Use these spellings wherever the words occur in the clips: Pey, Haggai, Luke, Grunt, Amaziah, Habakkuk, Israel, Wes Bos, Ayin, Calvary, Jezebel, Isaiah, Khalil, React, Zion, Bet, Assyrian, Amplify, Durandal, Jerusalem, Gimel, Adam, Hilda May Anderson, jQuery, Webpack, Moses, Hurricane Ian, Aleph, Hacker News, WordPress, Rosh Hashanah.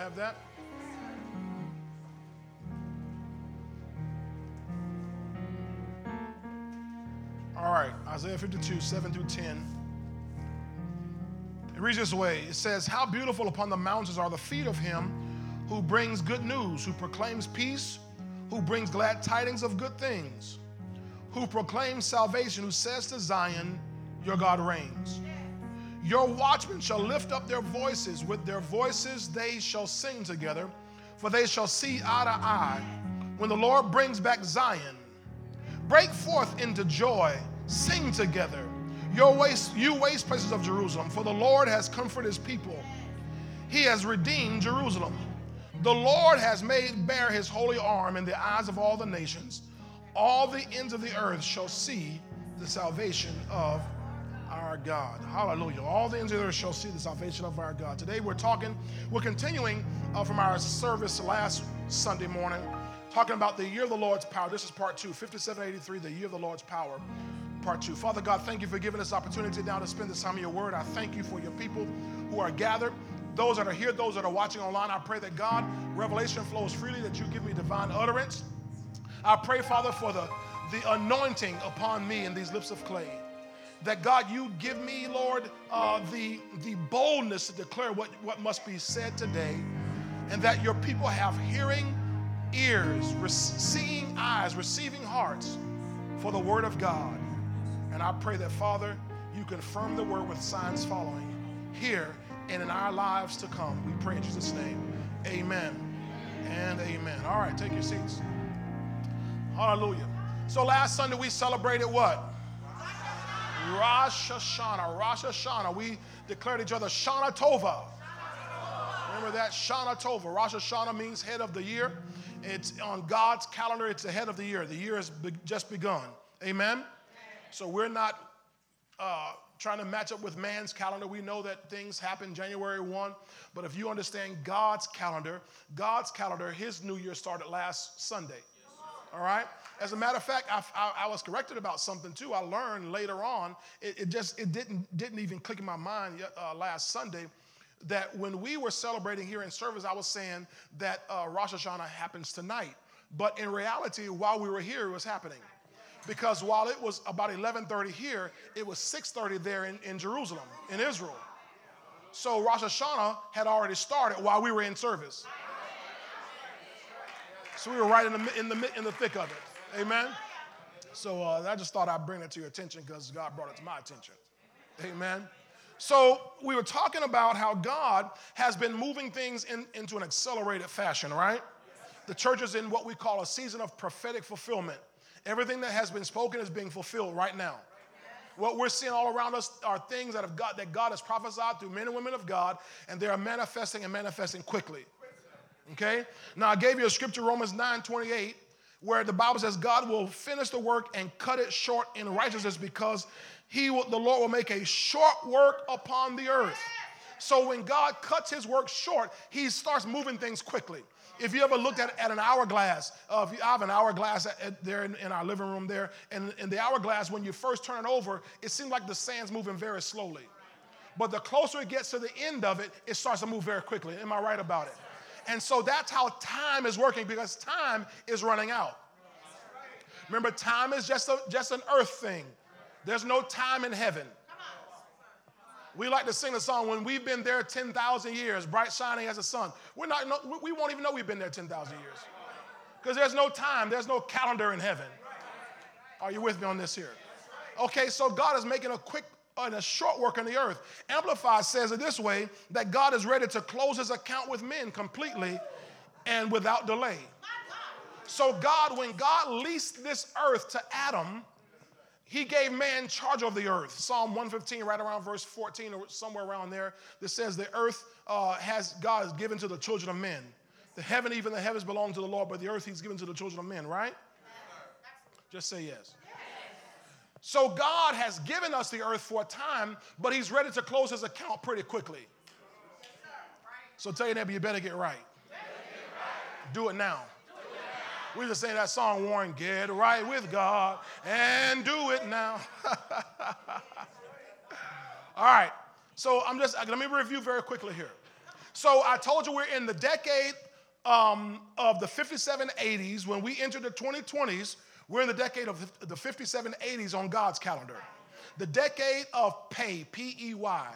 have that? All right, Isaiah 52, 7 through 10. It reads this way. It says, how beautiful upon the mountains are the feet of him who brings good news, who proclaims peace, who brings glad tidings of good things, who proclaims salvation, who says to Zion, your God reigns. Your watchmen shall lift up their voices. With their voices they shall sing together, for they shall see eye to eye when the Lord brings back Zion. Break forth into joy. Sing together, you waste places of Jerusalem, for the Lord has comforted his people. He has redeemed Jerusalem. The Lord has made bare his holy arm in the eyes of all the nations. All the ends of the earth shall see the salvation of our God. Hallelujah. All the ends of the earth shall see the salvation of our God. Today we're continuing from our service last Sunday morning, talking about the year of the Lord's power. This is part two, 5783, the year of the Lord's power. Part two. Father God, thank you for giving us opportunity now to spend this time in your word. I thank you for your people who are gathered, those that are here, those that are watching online. I pray that, God, revelation flows freely, that you give me divine utterance. I pray, Father, for the anointing upon me in these lips of clay, that, God, you give me, Lord, the boldness to declare what must be said today, and that your people have hearing ears, seeing eyes, receiving hearts for the word of God. And I pray that, Father, you confirm the word with signs following here and in our lives to come. We pray in Jesus' name. Amen and amen. All right, take your seats. Hallelujah. So last Sunday we celebrated what? Rosh Hashanah. Rosh Hashanah. We declared each other Shana Tova. Remember that? Shana Tova. Rosh Hashanah means head of the year. It's on God's calendar. It's the head of the year. The year has just begun. Amen? So we're not trying to match up with man's calendar. We know that things happen January 1, but if you understand God's calendar, his new year started last Sunday. Yes. All right? As a matter of fact, I was corrected about something too. I learned later on, it didn't even click in my mind last Sunday, that when we were celebrating here in service, I was saying that Rosh Hashanah happens tonight. But in reality, while we were here, it was happening. Because while it was about 11:30 here, it was 6:30 there in Jerusalem, in Israel. So Rosh Hashanah had already started while we were in service. So we were right in the thick of it. Amen? So I just thought I'd bring it to your attention because God brought it to my attention. Amen? So we were talking about how God has been moving things into an accelerated fashion, right? The church is in what we call a season of prophetic fulfillment. Everything that has been spoken is being fulfilled right now. What we're seeing all around us are things that God has prophesied through men and women of God, and they are manifesting and manifesting quickly. Okay? Now, I gave you a scripture, Romans 9:28, where the Bible says God will finish the work and cut it short in righteousness because the Lord will make a short work upon the earth. So when God cuts his work short, he starts moving things quickly. If you ever looked at an hourglass, I have an hourglass there in our living room there, and in the hourglass, when you first turn it over, it seems like the sand's moving very slowly. But the closer it gets to the end of it, it starts to move very quickly. Am I right about it? And so that's how time is working, because time is running out. Remember, time is just an earth thing. There's no time in heaven. We like to sing the song, when we've been there 10,000 years, bright shining as the sun. We won't even know we've been there 10,000 years. Because there's no time, there's no calendar in heaven. Are you with me on this here? Okay, so God is making a short work on the earth. Amplify says it this way, that God is ready to close his account with men completely and without delay. So when God leased this earth to Adam, he gave man charge of the earth. Psalm 115, right around verse 14 or somewhere around there, that says the earth God has given to the children of men. The heaven, even the heavens belong to the Lord, but the earth he's given to the children of men, right? Yes. Just say yes. Yes. So God has given us the earth for a time, but he's ready to close his account pretty quickly. Yes, sir. Right. So tell your neighbor, you better get right. Do it now. We just sang that song, Warren, get right with God and do it now. All right. So let me review very quickly here. So I told you we're in the decade of the 5780s. When we enter the 2020s, we're in the decade of the 5780s on God's calendar. The decade of Pey, P-E-Y.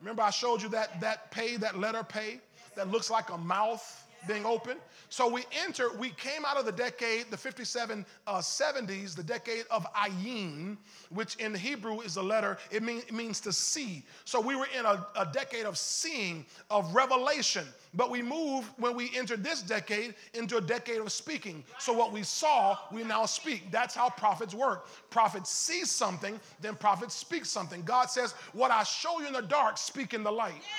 Remember I showed you that Pey, that letter Pey, that looks like a mouth being open. So we came out of the decade, the 5770s, the decade of Ayin, which in Hebrew is a letter, it means to see. So we were in a decade of seeing, of revelation. But we moved, when we entered this decade, into a decade of speaking. So what we saw, we now speak. That's how prophets work. Prophets see something, then prophets speak something. God says, what I show you in the dark, speak in the light. Yes.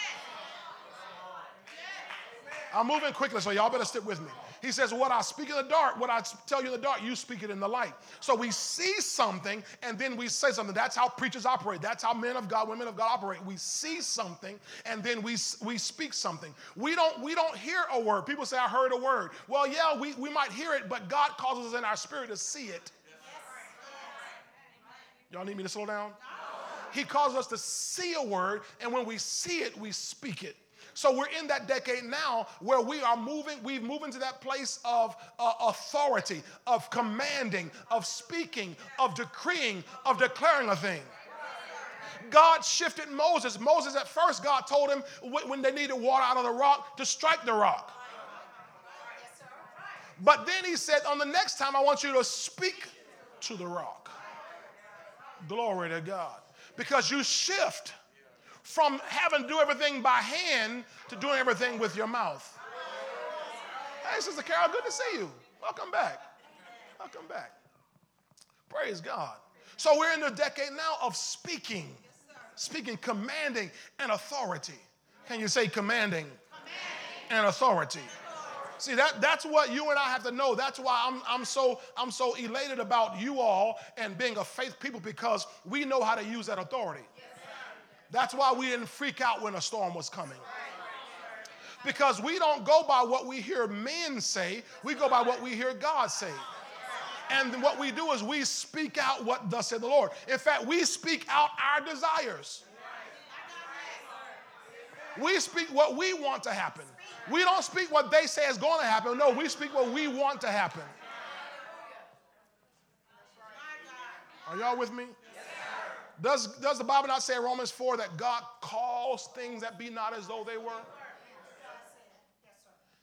I'm moving quickly, so y'all better stick with me. He says, what I speak in the dark, what I tell you in the dark, you speak it in the light. So we see something, and then we say something. That's how preachers operate. That's how men of God, women of God operate. We see something, and then we speak something. We don't hear a word. People say, I heard a word. Well, yeah, we might hear it, but God causes us in our spirit to see it. Y'all need me to slow down? He calls us to see a word, and when we see it, we speak it. So we're in that decade now where we've moved to that place of authority, of commanding, of speaking, of decreeing, of declaring a thing. God shifted Moses. Moses at first, God told him when they needed water out of the rock to strike the rock. But then he said, on the next time, I want you to speak to the rock. Glory to God. Because you shift from having to do everything by hand to doing everything with your mouth. Hey, Sister Carol, good to see you. Welcome back. Welcome back. Praise God. So we're in the decade now of speaking. Speaking, commanding, and authority. Can you say commanding and authority? See, that's what you and I have to know. That's why I'm so elated about you all and being a faith people, because we know how to use that authority. That's why we didn't freak out when a storm was coming. Because we don't go by what we hear men say. We go by what we hear God say. And what we do is we speak out what thus said the Lord. In fact, we speak out our desires. We speak what we want to happen. We don't speak what they say is going to happen. No, we speak what we want to happen. Are y'all with me? Does the Bible not say in Romans 4 that God calls things that be not as though they were?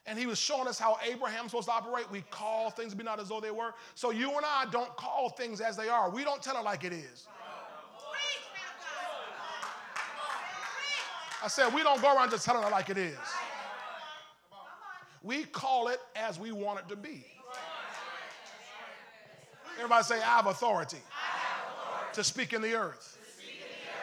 And he was showing us how Abraham's supposed to operate. We call things that be not as though they were. So you and I don't call things as they are. We don't tell it like it is. I said we don't go around just telling it like it is. We call it as we want it to be. Everybody say, I have authority. To speak in the earth.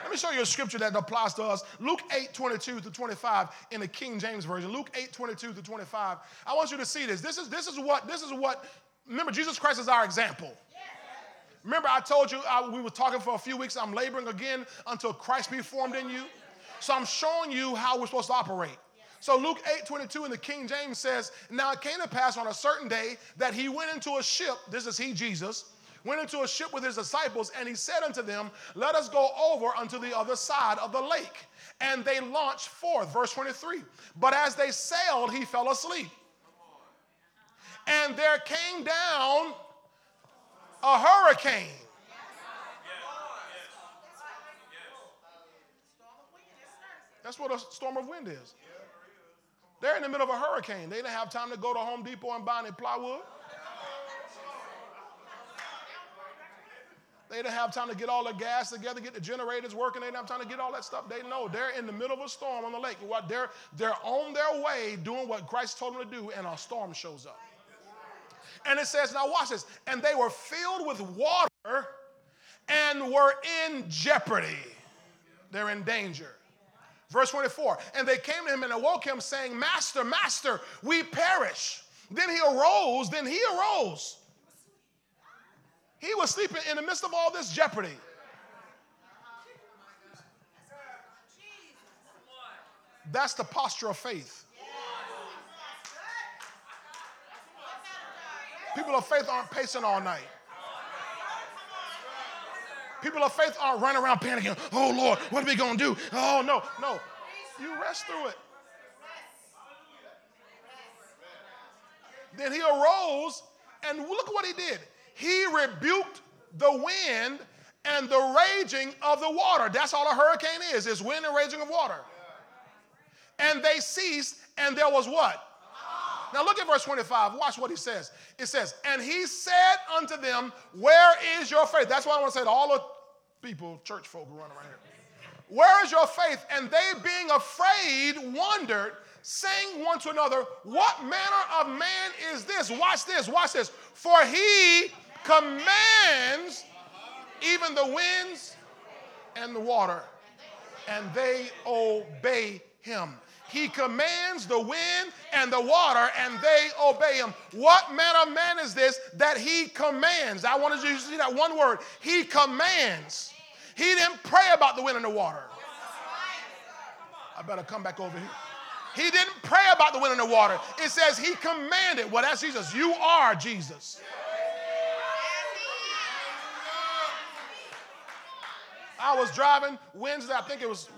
Let me show you a scripture that applies to us. Luke 8:22-25 in the King James Version. Luke 8:22-25. I want you to see this. This is what. Remember, Jesus Christ is our example. Remember, I told you we were talking for a few weeks. I'm laboring again until Christ be formed in you. So I'm showing you how we're supposed to operate. So Luke 8:22 in the King James says, "Now it came to pass on a certain day that he went into a ship." This is he, Jesus. Went into a ship with his disciples, and he said unto them, let us go over unto the other side of the lake. And they launched forth. Verse 23. But as they sailed, he fell asleep. And there came down a hurricane. That's what a storm of wind is. They're in the middle of a hurricane. They didn't have time to go to Home Depot and buy any plywood. They didn't have time to get all the gas together, get the generators working. They didn't have time to get all that stuff. They know they're in the middle of a storm on the lake. They're on their way doing what Christ told them to do, and a storm shows up. And it says, now watch this. And they were filled with water and were in jeopardy. They're in danger. Verse 24, and they came to him and awoke him, saying, Master, Master, we perish. Then he arose. He was sleeping in the midst of all this jeopardy. That's the posture of faith. People of faith aren't pacing all night. People of faith aren't running around panicking. Oh, Lord, what are we going to do? Oh, no. You rest through it. Then he arose, and look what he did. He rebuked the wind and the raging of the water. That's all a hurricane is wind and raging of water. And they ceased, and there was what? Now look at verse 25. Watch what he says. It says, and he said unto them, where is your faith? That's why I want to say to all the people, church folk who run around here, where is your faith? And they, being afraid, wondered, saying one to another, what manner of man is this? Watch this, watch this. For he commands even the winds and the water, and they obey him. He commands the wind and the water, and they obey him. What manner of man is this that he commands? I wanted you to see that one word. He commands. He didn't pray about the wind and the water. I better come back over here. He didn't pray about the wind and the water. It says he commanded. Well, that's Jesus. You are Jesus. I was driving Wednesday, I think it was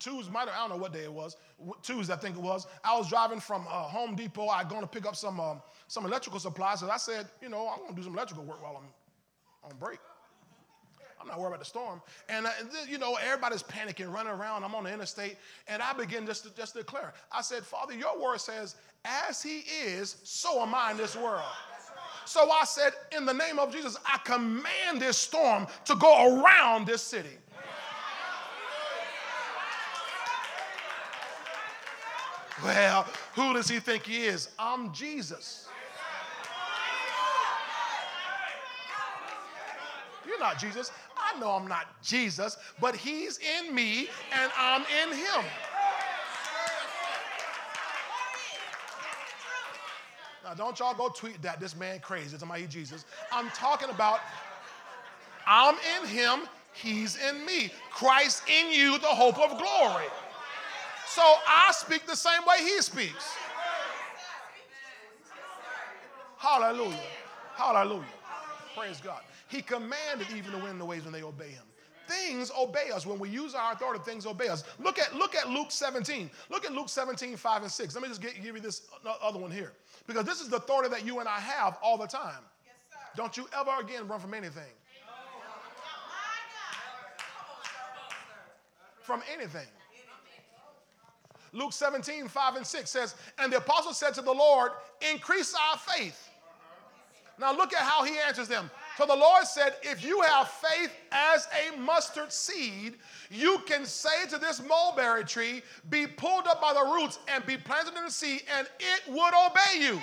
Tuesday, I don't know what day it was. Tuesday, I think it was. I was driving from Home Depot. I was going to pick up some electrical supplies. So I said, you know, I'm going to do some electrical work while I'm on break. I'm not worried about the storm. And, you know, everybody's panicking, running around. I'm on the interstate. And I begin just to declare. I said, Father, your word says, as he is, so am I in this world. So I said, in the name of Jesus, I command this storm to go around this city. Well, who does he think he is? I'm Jesus. You're not Jesus. I know I'm not Jesus, but he's in me and I'm in him. Now, don't y'all go tweet that this man crazy. Somebody he's Jesus. I'm talking about I'm in him, he's in me. Christ in you, the hope of glory. So I speak the same way he speaks. Hallelujah. Hallelujah. Praise God. He commanded even the wind and the waves when they obey him. Things obey us. When we use our authority, things obey us. Look at Luke 17. Look at Luke 17, 5 and 6. Let me just give you this other one here. Because this is the authority that you and I have all the time. Yes, sir. Don't you ever again run from anything. From anything. Luke 17, 5 and 6 says, and the apostles said to the Lord, increase our faith. Now look at how he answers them. So the Lord said, if you have faith as a mustard seed, you can say to this mulberry tree, be pulled up by the roots and be planted in the sea, and it would obey you.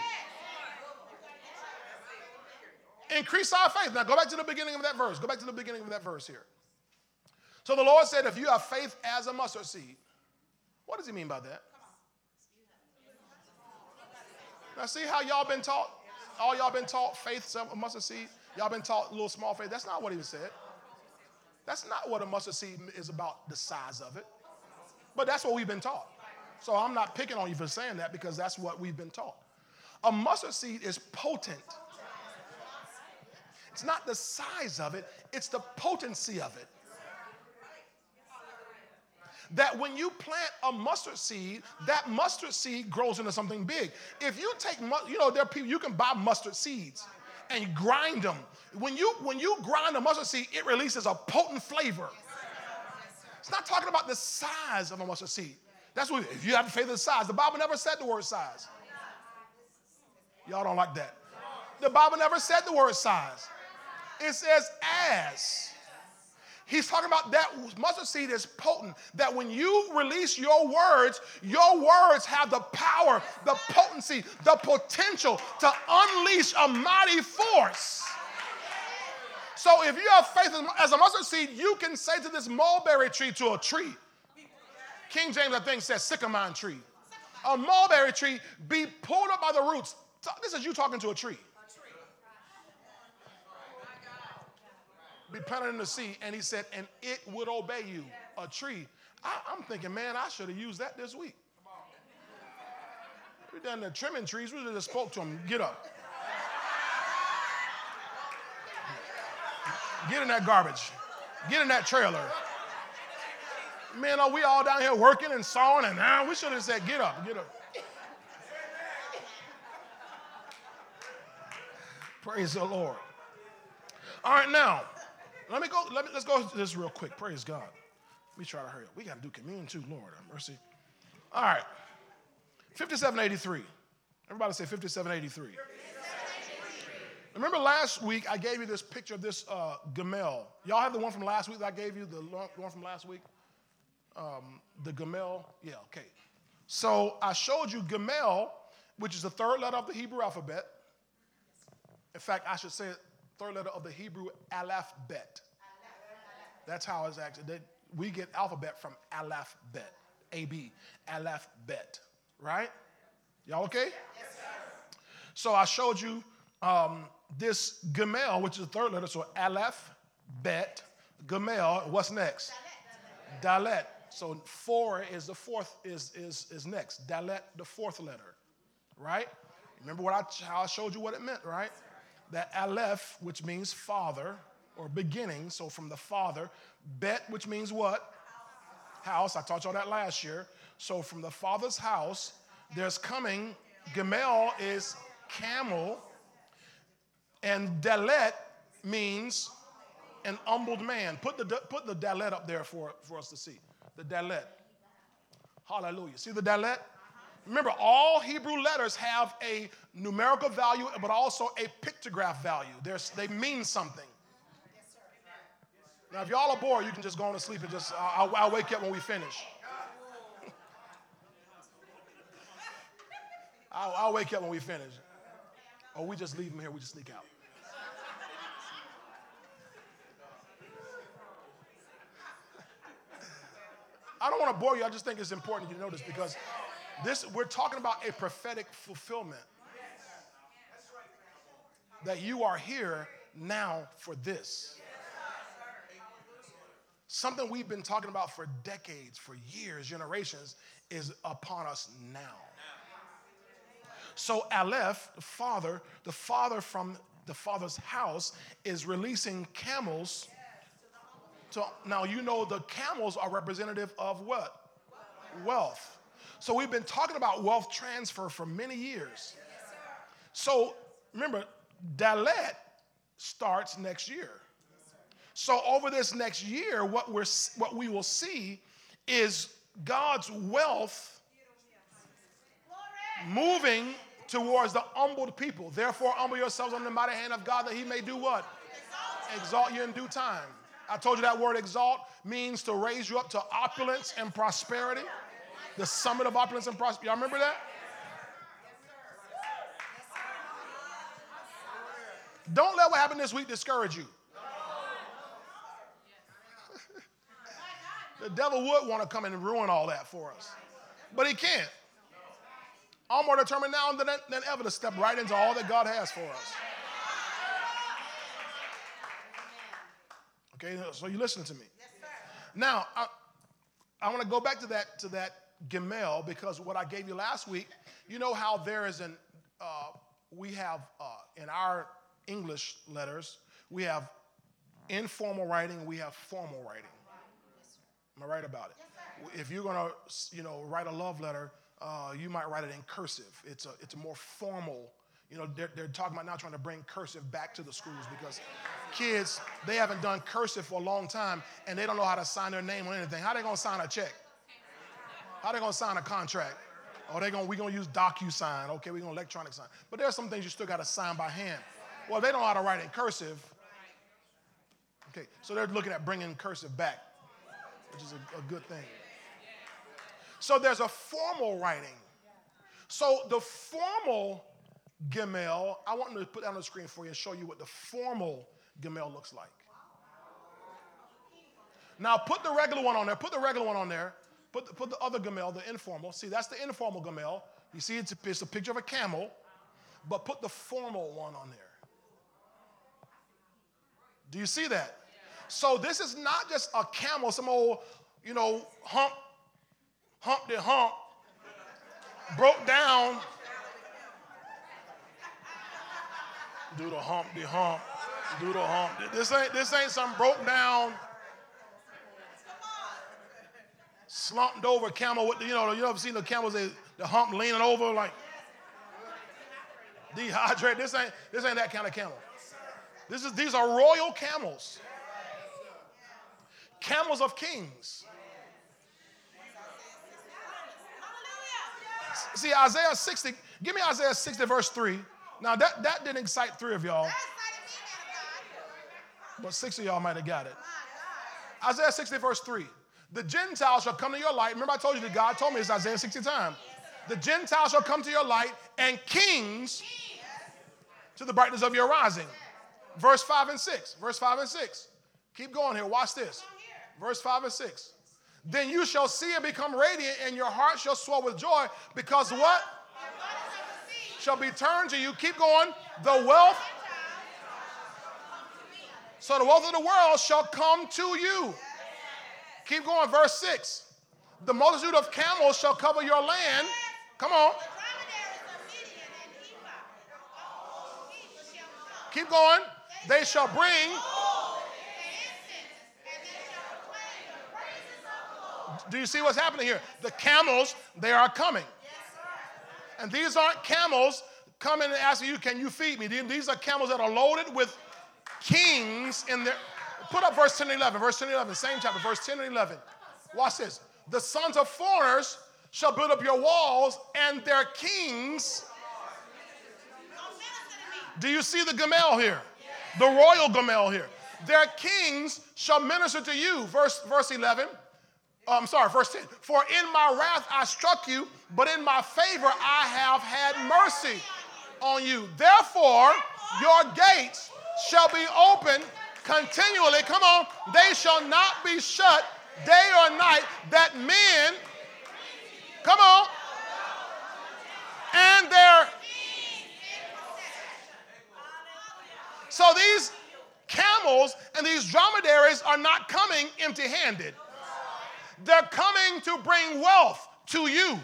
Increase our faith. Now go back to the beginning of that verse. Go back to the beginning of that verse here. So the Lord said, if you have faith as a mustard seed, what does he mean by that? Now see how y'all been taught? All y'all been taught faith, a mustard seed. Y'all been taught a little small faith. That's not what he said. That's not what a mustard seed is about, the size of it. But that's what we've been taught. So I'm not picking on you for saying that because that's what we've been taught. A mustard seed is potent. It's not the size of it. It's the potency of it. That when you plant a mustard seed, that mustard seed grows into something big. If you take, you know, there are people, you can buy mustard seeds and grind them. When you grind a mustard seed, it releases a potent flavor. It's not talking about the size of a mustard seed. That's what, if you have faith in the size, the Bible never said the word size. Y'all don't like that. The Bible never said the word size. It says as. He's talking about that mustard seed is potent, that when you release your words have the power, the potency, the potential to unleash a mighty force. So if you have faith as a mustard seed, you can say to this mulberry tree, to a tree. King James, I think, says sycamore tree. A mulberry tree, be pulled up by the roots. This is you talking to a tree. Be planted in the sea, and he said, and it would obey you, a tree. I'm thinking, man, I should have used that this week. We done the trimming trees. We should have just spoke to them. Get up. Get in that garbage. Get in that trailer. Man, are we all down here working and sawing and we should have said, get up, get up. Praise the Lord. All right, now, let's go to this real quick. Praise God. Let me try to hurry up. We got to do communion too, Lord. Have mercy. All right. 5783. Everybody say 5783. 5783. Remember last week I gave you this picture of this Gimel. Y'all have the one from last week that I gave you? The one from last week? The Gimel? Yeah, okay. So I showed you Gimel, which is the third letter of the Hebrew alphabet. In fact, I should say third letter of the Hebrew Aleph, Bet. That's how it's actually. We get alphabet from Aleph, Bet. A-B. Aleph, Bet. Right? Y'all okay? Yes, sir. So I showed you this Gimel, which is the third letter. So Aleph, Bet, Gimel. What's next? Dalet. So four is next. Dalet, the fourth letter. Right? Remember how I showed you what it meant, right? That Aleph, which means father or beginning, so from the father. Bet, which means what? House. I taught y'all that last year. So from the father's house, there's coming. Gimel is camel. And Dalet means an humbled man. Put the Dalet up there for us to see. The Dalet. Hallelujah. See the Dalet? Remember, all Hebrew letters have a numerical value, but also a pictograph value. They mean something. Now, if y'all are bored, you can just go on to sleep and just, I'll wake you up when we finish. I'll wake you up when we finish. Or we just leave them here, we just sneak out. I don't want to bore you, I just think it's important you know this because we're talking about a prophetic fulfillment. That you are here now for this. Something we've been talking about for decades, for years, generations, is upon us now. So Aleph, the father from the father's house, is releasing camels. Now you know the camels are representative of what? Wealth. So we've been talking about wealth transfer for many years. So remember, Dalet starts next year. So over this next year, what we will see is God's wealth moving towards the humbled people. Therefore, humble yourselves under the mighty hand of God that he may do what? Exalt you in due time. I told you that word exalt means to raise you up to opulence and prosperity. The summit of opulence and prosperity. Y'all remember that? Don't let what happened this week discourage you. The devil would want to come and ruin all that for us. But he can't. I'm more determined now than ever to step right into all that God has for us. Okay, so you listening to me. Now, I want to go back to that Gimel because what I gave you last week, you know how there is we have in our English letters, we have informal writing, we have formal writing. Am I right about it? If you're going to, write a love letter, you might write it in cursive. It's a more formal. They're talking about now trying to bring cursive back to the schools because kids, they haven't done cursive for a long time, and they don't know how to sign their name on anything. How they going to sign a check? How they going to sign a contract? Or we're going to use DocuSign. Okay, we're going to electronic sign. But there are some things you still got to sign by hand. Well, they don't know how to write in cursive. Okay, so they're looking at bringing cursive back, which is a good thing. So there's a formal writing. So the formal Gimel, I want to put that on the screen for you and show you what the formal Gimel looks like. Now put the regular one on there. Put the regular one on there. Put the other Gimel, the informal. See, that's the informal Gimel. You see, it's a picture of a camel, but put the formal one on there. Do you see that? So this is not just a camel, some old, Humpty Hump, broke down, do the Humpty Hump. This ain't some broke down, slumped over camel. With you ever seen the camels, the hump leaning over like, Dehydrated. This ain't that kind of camel. These are royal camels. Camels of kings. See, Isaiah 60. Give me Isaiah 60, verse 3. Now, that didn't excite three of y'all. But six of y'all might have got it. Isaiah 60, verse 3. The Gentiles shall come to your light. Remember I told you that God told me this Isaiah 60 times. The Gentiles shall come to your light and kings to the brightness of your rising. Verse 5 and 6. Verse 5 and 6. Keep going here. Watch this. Verse 5 and 6. Then you shall see and become radiant, and your heart shall swell with joy, because what? Shall be turned to you. Keep going. The wealth. So the wealth of the world shall come to you. Keep going. Verse 6. The multitude of camels shall cover your land. Come on. Keep going. They shall bring. Do you see what's happening here? The camels, they are coming. And these aren't camels coming and asking you, can you feed me? These are camels that are loaded with kings in their... Put up verse 10 and 11. Verse 10 and 11, same chapter, verse 10 and 11. Watch this. The sons of foreigners shall build up your walls, and their kings... Do you see the Gimel here? The royal Gimel here. Their kings shall minister to you. Verse 11. I'm sorry, verse 10. For in my wrath I struck you, but in my favor I have had mercy on you. Therefore, your gates shall be open continually. Come on. They shall not be shut day or night, that men, come on, and their... So these camels and these dromedaries are not coming empty-handed. They're coming to bring wealth to you.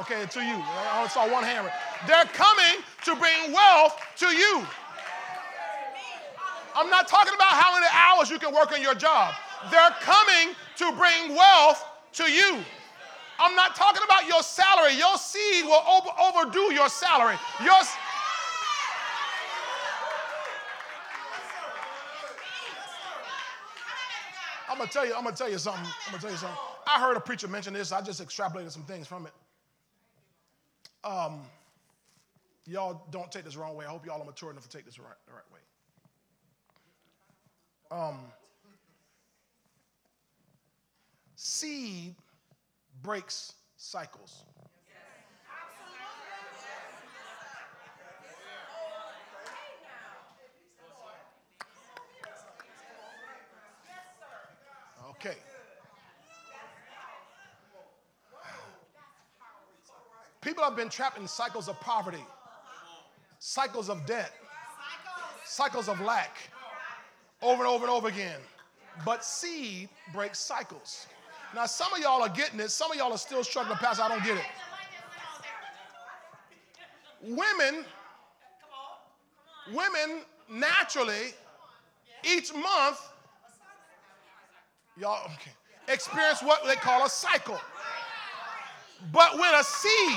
Okay, to you. I only saw one hand. They're coming to bring wealth to you. I'm not talking about how many hours you can work on your job. They're coming to bring wealth to you. I'm not talking about your salary. Your seed will overdo your salary. I'm gonna tell you something. I heard a preacher mention this. I just extrapolated some things from it. Y'all don't take this the wrong way. I hope y'all are mature enough to take this the right way. Seed breaks cycles. Okay. People have been trapped in cycles of poverty, cycles of debt, cycles of lack, over and over and over again. But seed breaks cycles. Now, some of y'all are getting it. Some of y'all are still struggling, Pastor, I don't get it. Women naturally, each month, y'all experience what they call a cycle. But when a seed,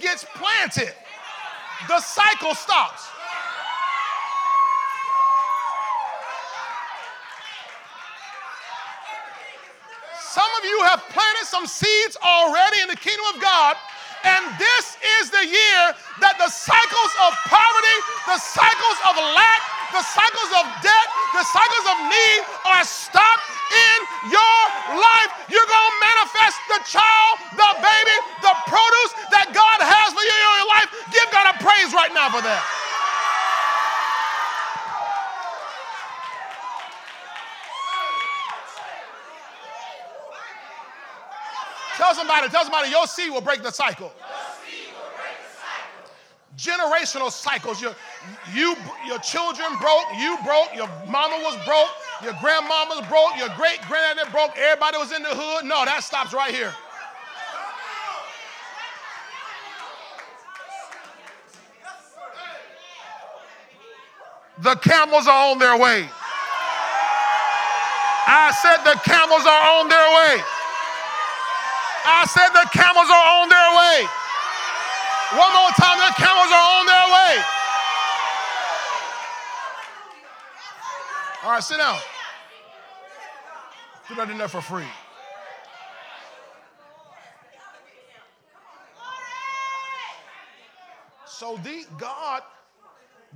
gets planted, the cycle stops. Some of you have planted some seeds already in the kingdom of God. And this is the year that the cycles of poverty, the cycles of lack, the cycles of debt, the cycles of need are stopped in your life. You're going to manifest the child, the baby, the produce that God has for you in your life. Give God a praise right now for that. Tell somebody, your seed will break the cycle. Generational cycles. Your children broke, you broke, your mama was broke, your grandmama was broke, your great-granddaddy broke, everybody was in the hood. No, that stops right here. The camels are on their way. I said the camels are on their way. I said the camels are on their way. One more time, the camels are on their way. All right, sit down. You're not in there for free. So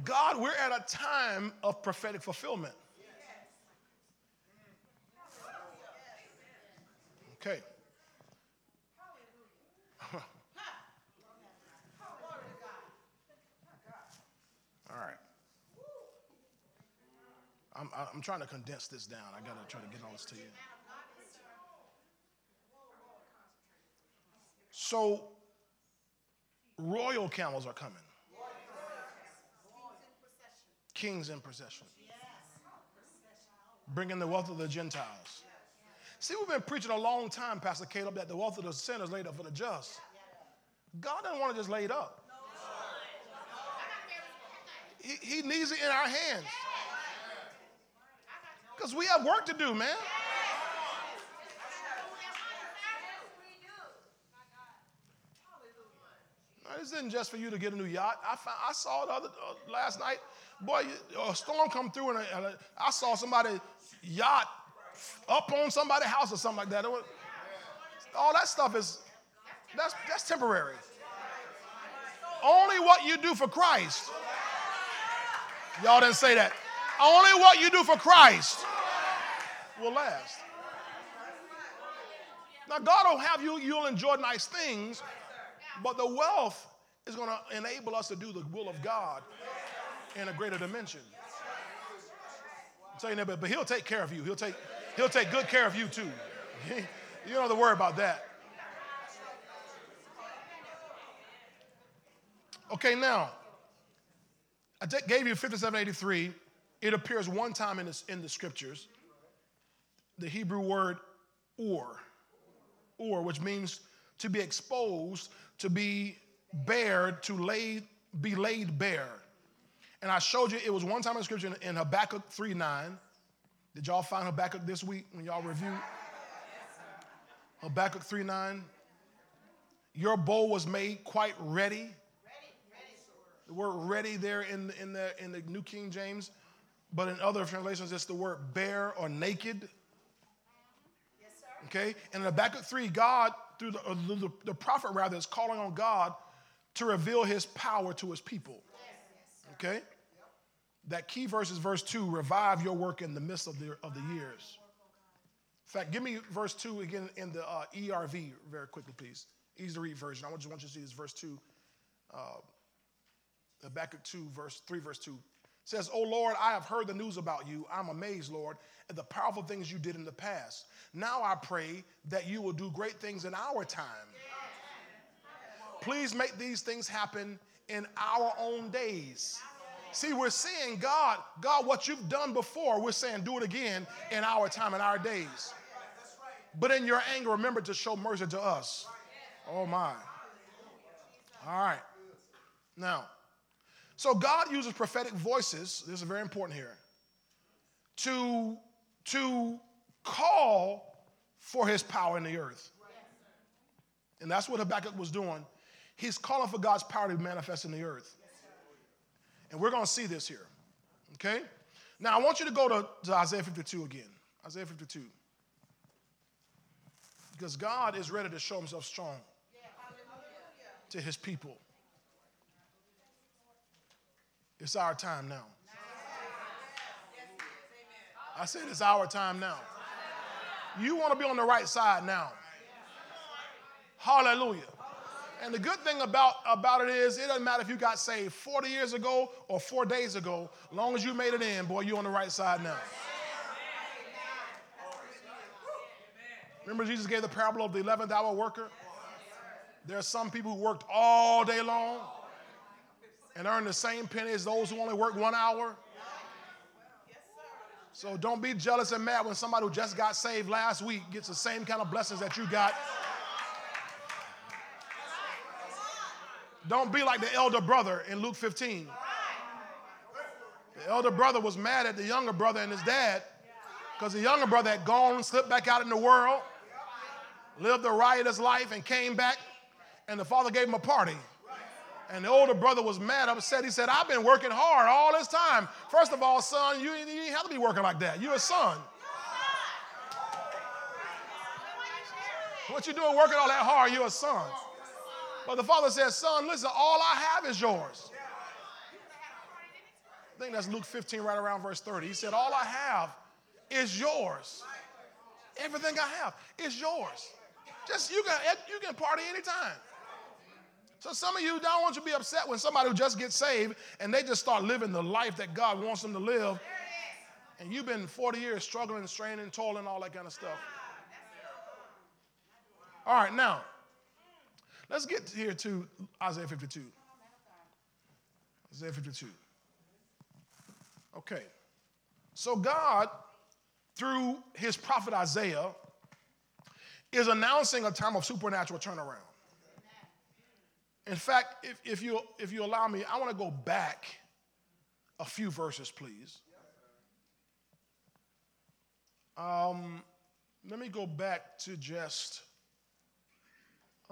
God, we're at a time of prophetic fulfillment. Okay. All right. I'm trying to condense this down. I got to try to get all this to you. So royal camels are coming. Kings in procession. Bringing the wealth of the Gentiles. See, we've been preaching a long time, Pastor Caleb, that the wealth of the sinners laid up for the just. God doesn't want to just lay it up. He needs it in our hands. Because we have work to do, man. This isn't just for you to get a new yacht. I saw it last night. Boy, a storm come through, and I saw somebody's yacht up on somebody's house or something like that. All that stuff is, that's temporary. Only what you do for Christ. Y'all didn't say that. Only what you do for Christ will last. Now, God will have you'll enjoy nice things, but the wealth is going to enable us to do the will of God in a greater dimension. I'm telling you that, but he'll take care of you. He'll take good care of you too. You don't have to worry about that. Okay, now, I gave you 5783. It appears one time in the scriptures. The Hebrew word or, which means to be exposed, to be bared, be laid bare. And I showed you it was one time in scripture in Habakkuk 3:9. Did y'all find Habakkuk this week when y'all reviewed? Habakkuk 3:9. Your bowl was made quite ready. The word ready there in the New King James, but in other translations it's the word bare or naked. Yes, sir. Okay? And in Habakkuk 3, God through the prophet, rather, is calling on God to reveal his power to his people. Okay? That key verse is verse 2, revive your work in the midst of the years. In fact, give me verse 2 again in the ERV very quickly, please. Easy to read version. I just want you to see this verse 2. Habakkuk 2, verse 3, verse 2. It says, O Lord, I have heard the news about you. I'm amazed, Lord, at the powerful things you did in the past. Now I pray that you will do great things in our time. Please make these things happen in our own days. See, we're saying, God, what you've done before, we're saying, do it again in our time, in our days. But in your anger, remember to show mercy to us. Oh, my. All right. Now, so God uses prophetic voices, this is very important here, to call for his power in the earth. And that's what Habakkuk was doing. He's calling for God's power to be manifest in the earth. And we're going to see this here. Okay? Now, I want you to go to Isaiah 52 again. Isaiah 52. Because God is ready to show himself strong to his people. It's our time now. I said it's our time now. You want to be on the right side now. Hallelujah. And the good thing about it is it doesn't matter if you got saved 40 years ago or 4 days ago. As long as you made it in, boy, you're on the right side now. Remember Jesus gave the parable of the 11th hour worker? There are some people who worked all day long and earned the same penny as those who only worked 1 hour. So don't be jealous and mad when somebody who just got saved last week gets the same kind of blessings that you got. Don't be like the elder brother in Luke 15. The elder brother was mad at the younger brother and his dad Because the younger brother had gone, slipped back out in the world, lived a riotous life and came back, and the father gave him a party. And the older brother was mad, upset. He said, I've been working hard all this time. First of all, son, you didn't have to be working like that. You're a son. What you doing working all that hard? You're a son. But the father said, son, listen, all I have is yours. I think that's Luke 15, right around verse 30. He said, all I have is yours. Everything I have is yours. Just you can party anytime. So some of you don't want you to be upset when somebody who just gets saved and they just start living the life that God wants them to live. And you've been 40 years struggling, straining, toiling, all that kind of stuff. All right, now, let's get here to Isaiah 52. Isaiah 52. Okay. So God, through his prophet Isaiah, is announcing a time of supernatural turnaround. In fact, if you allow me, I want to go back a few verses, please. Let me go back to just.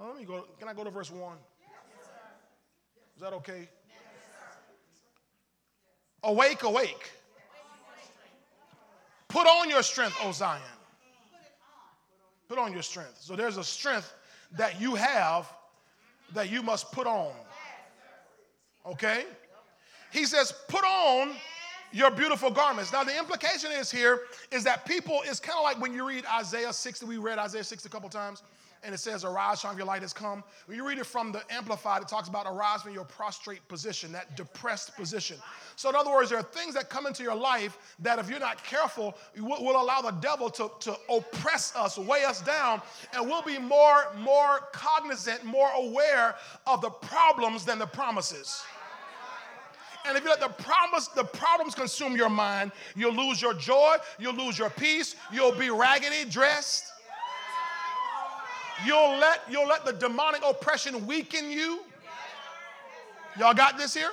Let me go. Can I go to verse 1? Yes, sir. Is that okay? Yes, sir. Awake, awake. Put on your strength, O Zion. Put on your strength. So there's a strength that you have that you must put on. Okay? He says, put on your beautiful garments. Now, the implication is here is that people, it's kind of like when you read Isaiah 60. We read Isaiah 60 a couple times, and it says, arise, shine, your light has come. When you read it from the Amplified, it talks about arise from your prostrate position, that depressed position. So in other words, there are things that come into your life that if you're not careful, will allow the devil to oppress us, weigh us down, and we'll be more cognizant, more aware of the problems than the promises. And if you let the problems consume your mind, you'll lose your joy, you'll lose your peace, you'll be raggedy dressed. You'll let the demonic oppression weaken you. Y'all got this here?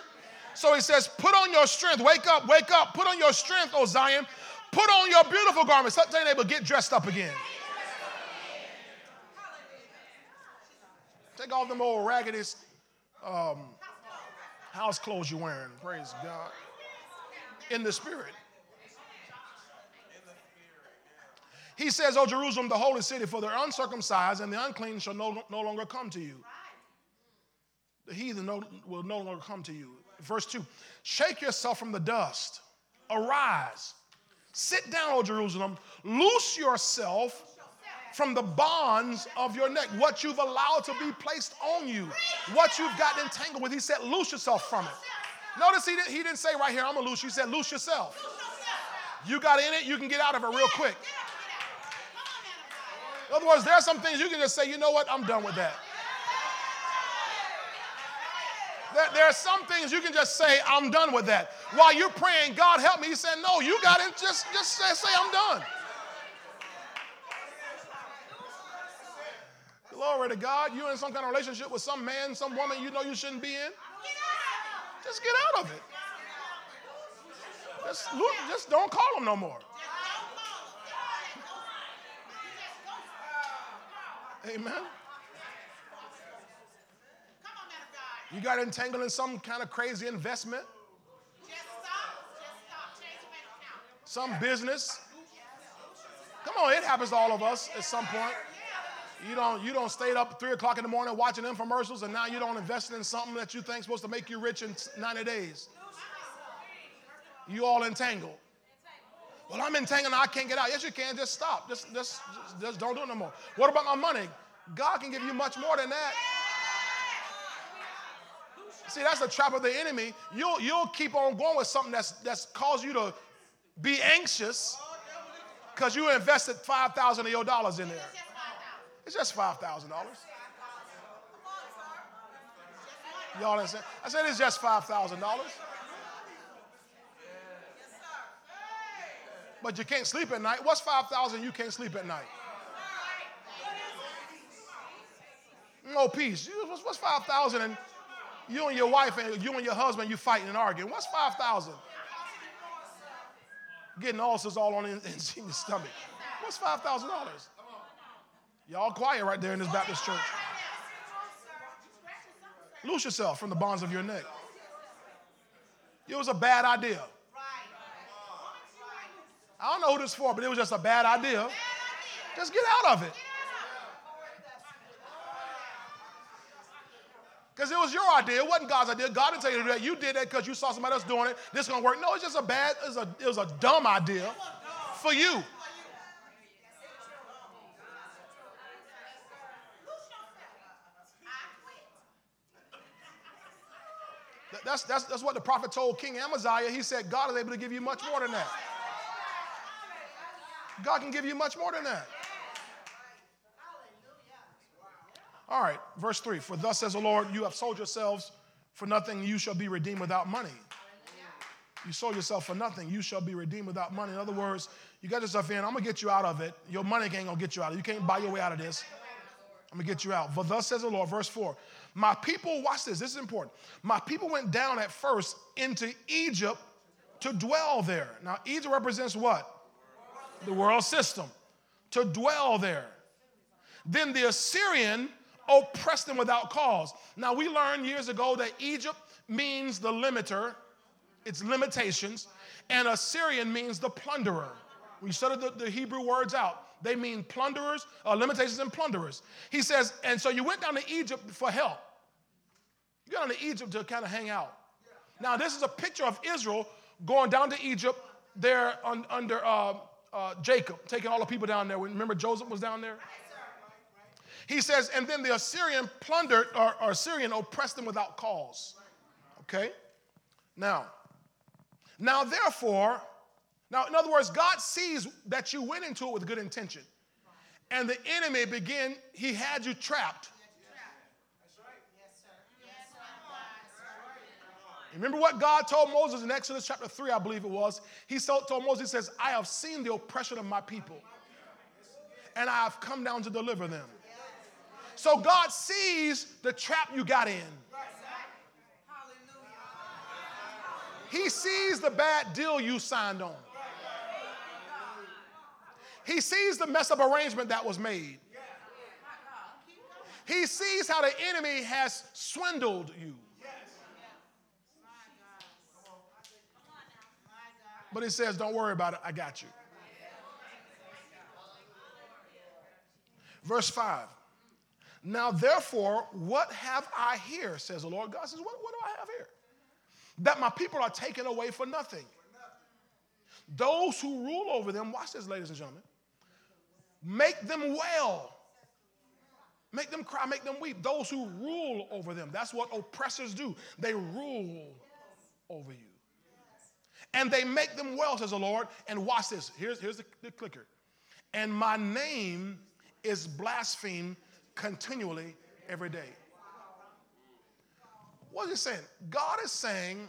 So he says, put on your strength. Wake up, wake up. Put on your strength, O Zion. Put on your beautiful garments. Tell your neighbor, get dressed up again. Take off them old raggedy house clothes you're wearing. Praise God. In the spirit. He says, O Jerusalem, the holy city, for the uncircumcised and the unclean shall no longer come to you. The heathen will no longer come to you. Verse 2, shake yourself from the dust. Arise. Sit down, O Jerusalem. Loose yourself from the bonds of your neck. What you've allowed to be placed on you. What you've gotten entangled with. He said, loose yourself from it. Notice he didn't say right here, I'm going to loose you. He said, loose yourself. You got in it, you can get out of it real quick. In other words, there are some things you can just say, you know what, I'm done with that. There are some things you can just say, I'm done with that. While you're praying, God help me, he said, no, you got it, just say I'm done. Glory to God, you're in some kind of relationship with some man, some woman you know you shouldn't be in. Just get out of it. Just don't call him no more. Amen. You got entangled in some kind of crazy investment. Some business. Come on, it happens to all of us at some point. You don't stay up 3 o'clock in the morning watching infomercials, and now you don't invest in something that you think is supposed to make you rich in 90 days. You all entangled. Well, I'm entangled now, I can't get out. Yes, you can. Just stop. Just don't do it no more. What about my money? God can give you much more than that. See, that's the trap of the enemy. You'll keep on going with something that's caused you to be anxious because you invested $5,000 of your dollars in there. It's just $5,000. Y'all understand? I said it's just $5,000. But you can't sleep at night. What's 5,000 you can't sleep at night? No peace. What's 5,000 and you and your wife and you and your husband, you fighting and arguing? What's 5,000? getting ulcers all on his stomach. What's $5,000? Y'all quiet right there in this Baptist church. Loose yourself from the bonds of your neck. It was a bad idea. I don't know who this is for, but it was just a bad idea. Just get out of it. Because it was your idea. It wasn't God's idea. God didn't tell you to do that. You did that because you saw somebody else doing it. This is going to work. No, it's just it was a dumb idea for you. That's what the prophet told King Amaziah. He said, God is able to give you much more than that. God can give you much more than that. All right, verse 3. For thus says the Lord, you have sold yourselves for nothing, you shall be redeemed without money. You sold yourself for nothing, you shall be redeemed without money. In other words, you got yourself in, I'm going to get you out of it. Your money ain't going to get you out of it. You can't buy your way out of this. I'm going to get you out. For thus says the Lord, verse 4. My people, watch this, this is important. My people went down at first into Egypt to dwell there. Now, Egypt represents what? The world system. To dwell there. Then the Assyrian oppressed them without cause. Now, we learned years ago that Egypt means the limiter, its limitations, and Assyrian means the plunderer. We studied the Hebrew words out. They mean plunderers, limitations and plunderers. He says, and so you went down to Egypt for help. You went down to Egypt to kind of hang out. Now, this is a picture of Israel going down to Egypt there under Jacob, taking all the people down there. Remember Joseph was down there? He says, and then the Assyrian plundered, or Assyrian oppressed them without cause. Okay? Now therefore... Now, in other words, God sees that you went into it with good intention. And the enemy began, he had you trapped. That's right. Yes, sir. Yes, sir. Remember what God told Moses in Exodus chapter 3, I believe it was. He told Moses, he says, I have seen the oppression of my people, and I have come down to deliver them. So God sees the trap you got in. He sees the bad deal you signed on. He sees the mess-up arrangement that was made. He sees how the enemy has swindled you. But he says, don't worry about it. I got you. Verse 5. Now, therefore, what have I here, says the Lord. God says, what do I have here? That my people are taken away for nothing. Those who rule over them, watch this, ladies and gentlemen, make them wail. Make them cry, make them weep. Those who rule over them, that's what oppressors do. They rule over you. And they make them wail, says the Lord. And watch this. Here's the clicker. And my name is blasphemed continually every day. What is he saying? God is saying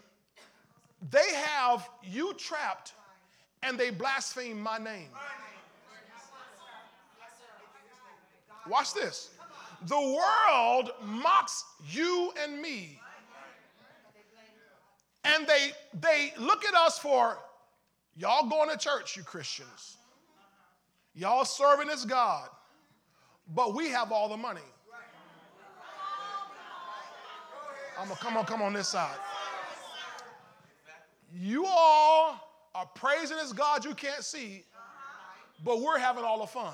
they have you trapped and they blaspheme my name. Watch this. The world mocks you and me. And they look at us for, y'all going to church, you Christians. Y'all serving as God. But we have all the money. I'm going to come on this side. You all are praising this God you can't see, but we're having all the fun.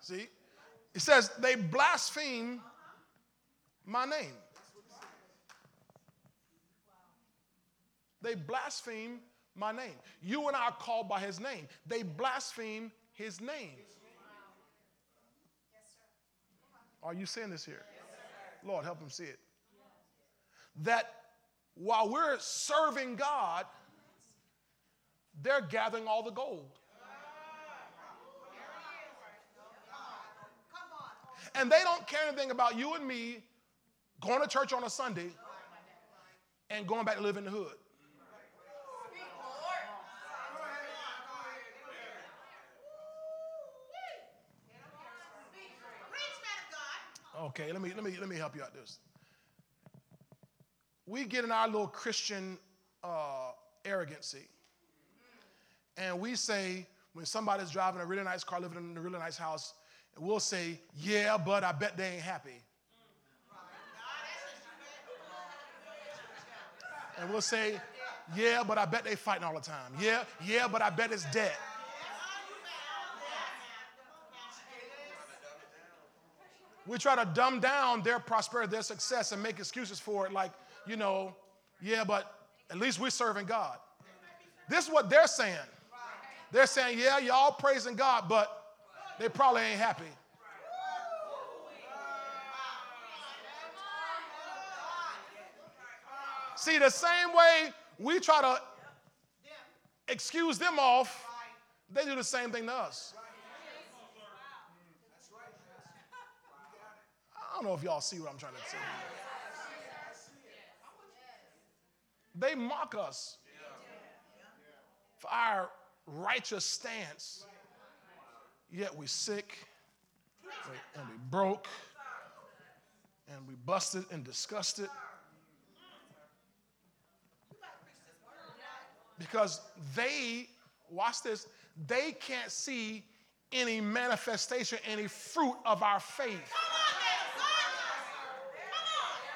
See? It says they blaspheme my name. They blaspheme my name. You and I are called by his name. They blaspheme his name. Are you seeing this here? Yes, Lord, help them see it. That while we're serving God, they're gathering all the gold. And they don't care anything about you and me going to church on a Sunday and going back to live in the hood. Okay, let me help you out this. we get in our little Christian arrogancy. And we say, when somebody's driving a really nice car, living in a really nice house, and we'll say, yeah, but I bet they ain't happy. And we'll say, yeah, but I bet they fighting all the time. Yeah, but I bet it's debt. We try to dumb down their prosperity, their success, and make excuses for it, like, you know, yeah, but at least we're serving God. This is what they're saying. They're saying, yeah, y'all praising God, but they probably ain't happy. See, the same way we try to excuse them off, they do the same thing to us. I don't know if y'all see what I'm trying to say. They mock us for our righteous stance, yet we're sick and we broke and we busted and disgusted. Because they, watch this, they can't see any manifestation, any fruit of our faith.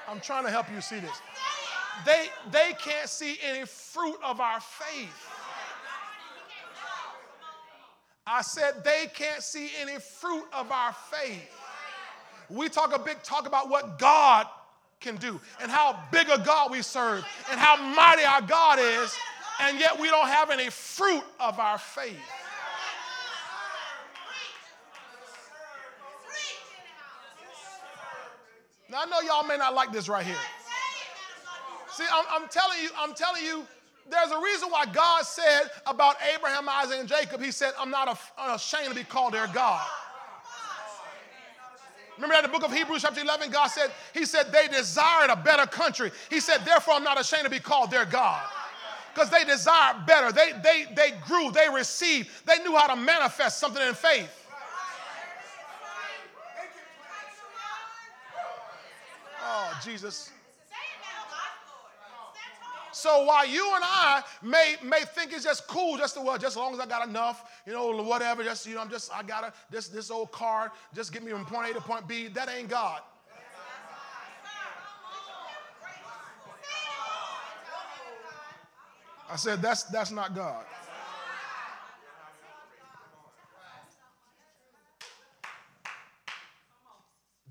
I'm trying to help you see this. They can't see any fruit of our faith. I said they can't see any fruit of our faith. We talk a big talk about what God can do and how big a God we serve and how mighty our God is, and yet we don't have any fruit of our faith. Now, I know y'all may not like this right here. See, I'm telling you, there's a reason why God said about Abraham, Isaac, and Jacob, he said, I'm not ashamed to be called their God. Remember that in the book of Hebrews chapter 11, God said, he said, they desired a better country. He said, therefore, I'm not ashamed to be called their God. Because they desired better. They grew. They received. They knew how to manifest something in faith. Oh, Jesus. So while you and I may think it's just cool, just to, well, just as long as I got enough, you know, whatever, just, you know, I'm just, I got a, this old car, just get me from point A to point B, that ain't God. I said, that's not God.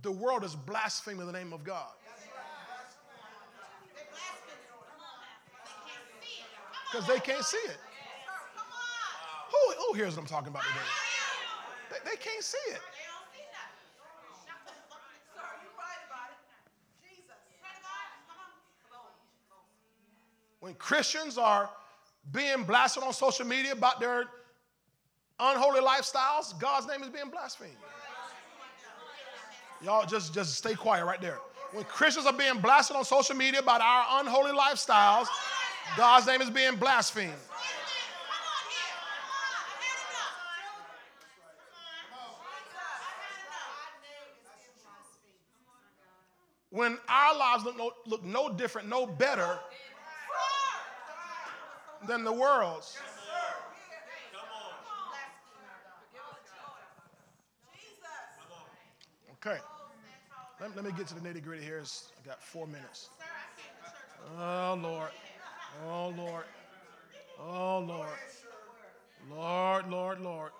The world is blaspheming the name of God. Because they can't see it. Who hears what I'm talking about today? They can't see it. When Christians are being blasted on social media about their unholy lifestyles, God's name is being blasphemed. Y'all just stay quiet right there. When Christians are being blasted on social media about our unholy lifestyles, God's name is being blasphemed. When our lives look no different, no better than the world's. Okay, let me get to the nitty-gritty here. I got 4 minutes. Oh, Lord. Oh, Lord. Oh, Lord. Lord.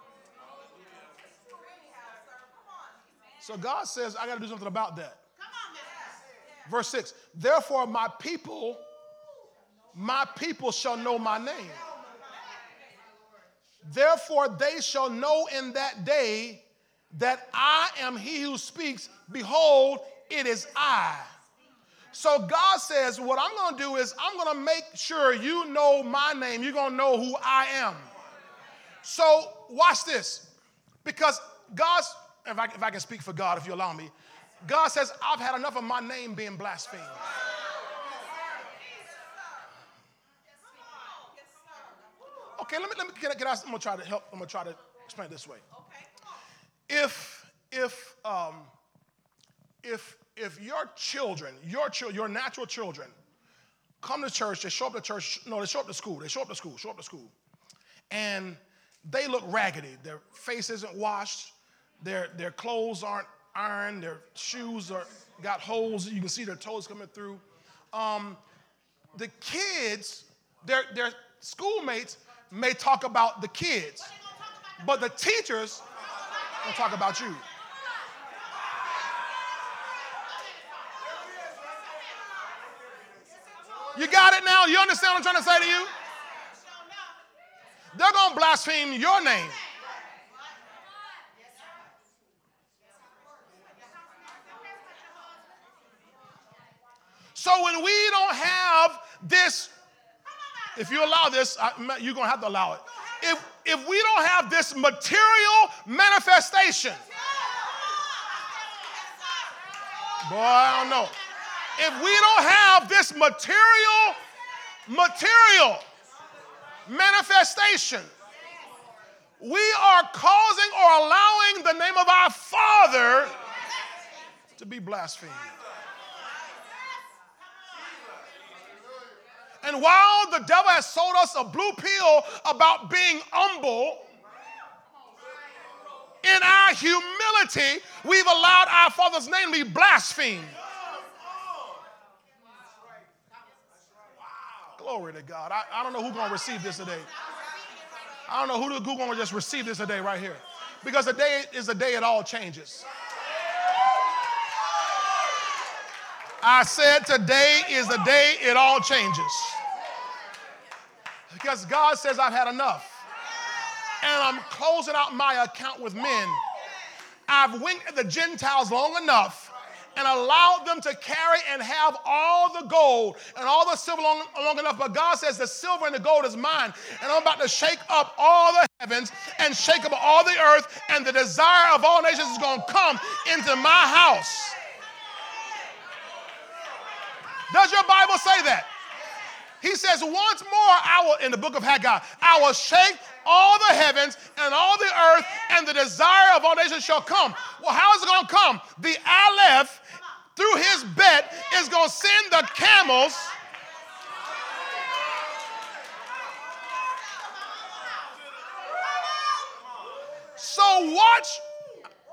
So God says, I got to do something about that. Verse 6, therefore my people shall know my name. Therefore they shall know in that day that I am he who speaks. Behold, it is I. So God says, what I'm going to do is I'm going to make sure you know my name. You're going to know who I am. So watch this. Because God's, if I can speak for God, if you allow me, God says, I've had enough of my name being blasphemed. Okay, let me I'm going to try to help. I'm going to try to explain it this way. If your children, your natural children, come to church, they show up to church, no, they show up to school, and they look raggedy. Their face isn't washed, their clothes aren't ironed, their shoes are got holes, you can see their toes coming through. The kids, their schoolmates may talk about the kids, but the teachers don't talk about you. You got it now? You understand what I'm trying to say to you? They're going to blaspheme your name. So when we don't have this, if you allow this, you're going to have to allow it. If we don't have this material manifestation, boy, I don't know. If we don't have this material manifestation, we are causing or allowing the name of our Father to be blasphemed. And while the devil has sold us a blue pill about being humble, in our humility, we've allowed our Father's name to be blasphemed. Glory to God. I don't know who's going to receive this today. I don't know who's going to just receive this today right here. Because today is the day it all changes. I said today is the day it all changes. Because God says I've had enough. And I'm closing out my account with men. I've winked at the Gentiles long enough and allowed them to carry and have all the gold and all the silver long enough. But God says the silver and the gold is mine. And I'm about to shake up all the heavens and shake up all the earth. And the desire of all nations is going to come into my house. Does your Bible say that? He says, once more, in the book of Haggai, I will shake all the heavens and all the earth, and the desire of all nations shall come. Well, how is it going to come? The Aleph, through his Bet, is going to send the camels. So watch.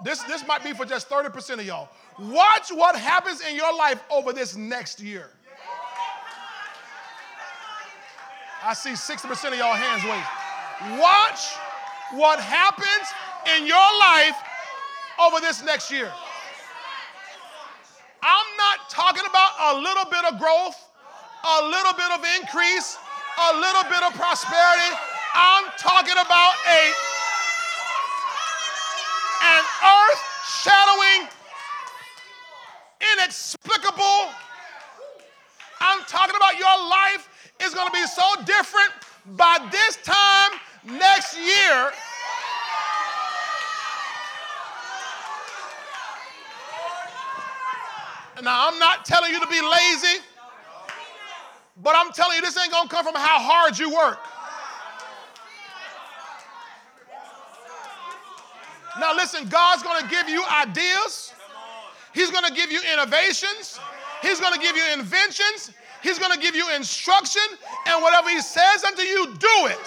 This might be for just 30% of y'all. Watch what happens in your life over this next year. I see 60% of y'all hands raised. Watch what happens in your life over this next year. I'm not talking about a little bit of growth, a little bit of increase, a little bit of prosperity. I'm talking about an earth-shadowing, inexplicable. I'm talking about your life is going to be so different by this time next year. Now, I'm not telling you to be lazy, but I'm telling you this ain't going to come from how hard you work. Now listen, God's going to give you ideas. He's going to give you innovations. He's going to give you inventions. He's going to give you instruction. And whatever he says unto you, do it.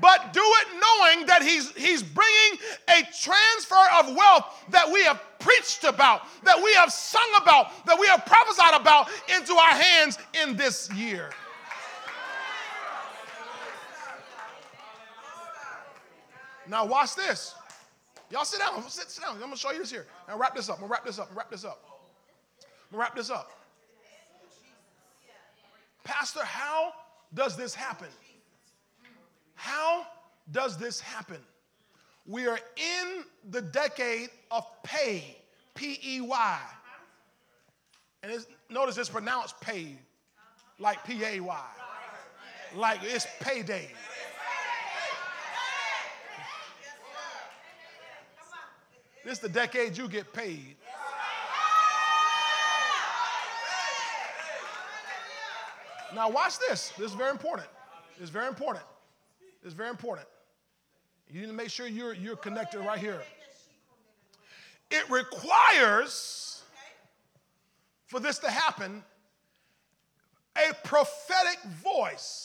But do it knowing that he's bringing a transfer of wealth that we have preached about, that we have sung about, that we have prophesied about into our hands in this year. Now watch this. Y'all sit down. Sit down. I'm going to show you this here. Now wrap this up. I'm going to wrap this up. Pastor, how does this happen? We are in the decade of Pey, P-E-Y. And notice it's pronounced Pay, like P-A-Y. Like it's payday. This is the decade you get paid. Now watch this. This is very important. You need to make sure you're connected right here. It requires, for this to happen, a prophetic voice.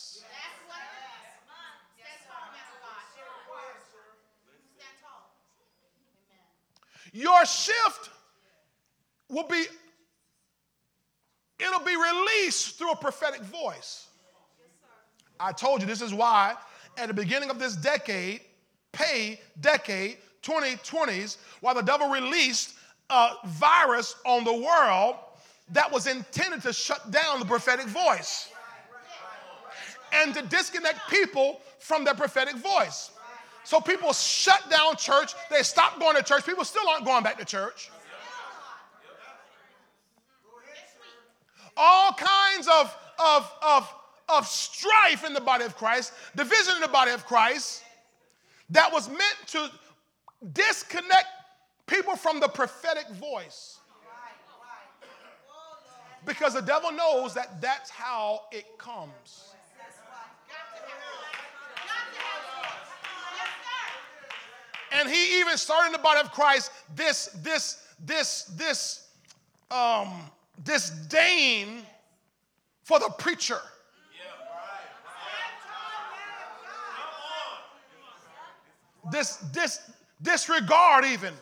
Your shift will be, it'll be released through a prophetic voice. I told you this is why at the beginning of this decade, Pey decade, 2020s, while the devil released a virus on the world that was intended to shut down the prophetic voice and to disconnect people from their prophetic voice. So people shut down church. They stopped going to church. People still aren't going back to church. All kinds of strife in the body of Christ, division in the body of Christ that was meant to disconnect people from the prophetic voice. Because the devil knows that that's how it comes. And he even started in the body of Christ disdain for the preacher. This disregard even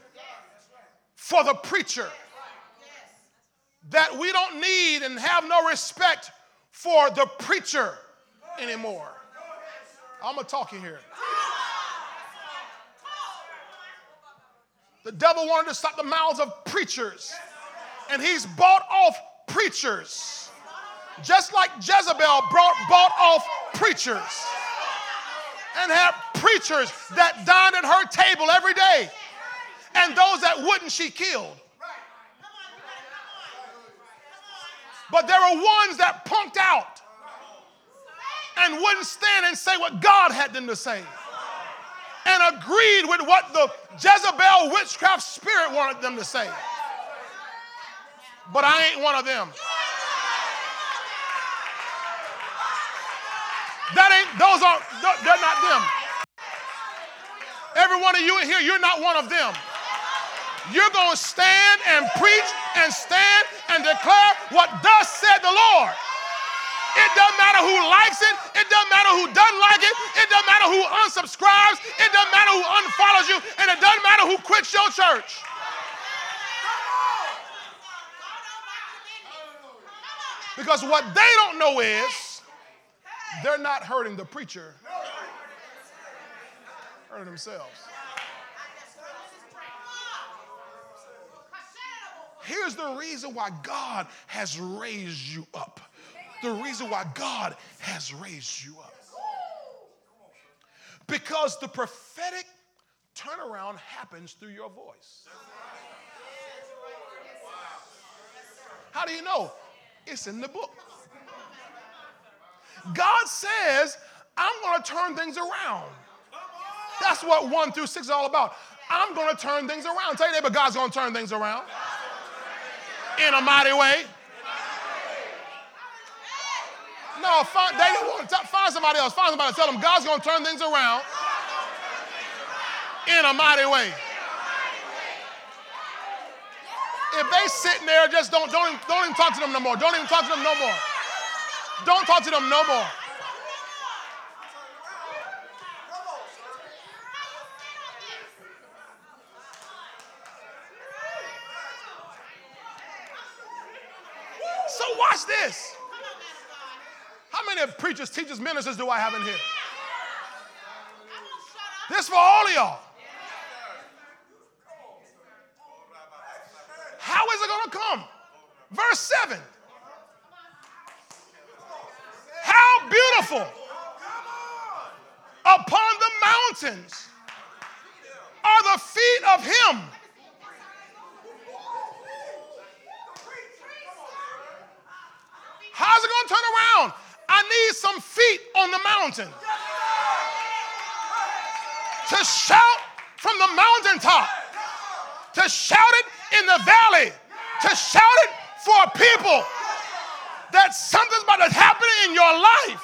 for the preacher. That we don't need and have no respect for the preacher anymore. I'm going to talk in here. The devil wanted to stop the mouths of preachers. And he's bought off preachers. Just like Jezebel bought off preachers. And had preachers that dined at her table every day. And those that wouldn't, she killed. But there were ones that punked out and wouldn't stand and say what God had them to say. And agreed with what the Jezebel witchcraft spirit wanted them to say. But I ain't one of them. They're not them. Every one of you in here, you're not one of them. You're going to stand and preach and stand and declare what thus said the Lord. It doesn't matter who likes it. It doesn't matter who doesn't like it. It doesn't matter who unsubscribes. It doesn't matter who unfollows you. And it doesn't matter who quits your church. Because what they don't know is they're not hurting the preacher. They're hurting themselves. Here's the reason why God has raised you up. The reason why God has raised you up. Because the prophetic turnaround happens through your voice. How do you know? It's in the book. God says, I'm going to turn things around. That's what 1-6 is all about. I'm going to turn things around. Tell your neighbor, God's going to turn things around in a mighty way. No, they didn't want to find somebody else. Find somebody else. Tell them God's going to turn things around in a mighty way. If they sitting there, just don't even talk to them no more. Don't even talk to them no more. Don't talk to them no more. So watch this. How many preachers, teachers, ministers do I have in here? This for all of y'all. How is it going to come? Verse 7. How beautiful upon the mountains are the feet of him . How's it going to turn around? I need some feet on the mountain to shout from the mountaintop, to shout it in the valley, to shout it for a people that something's about to happen in your life,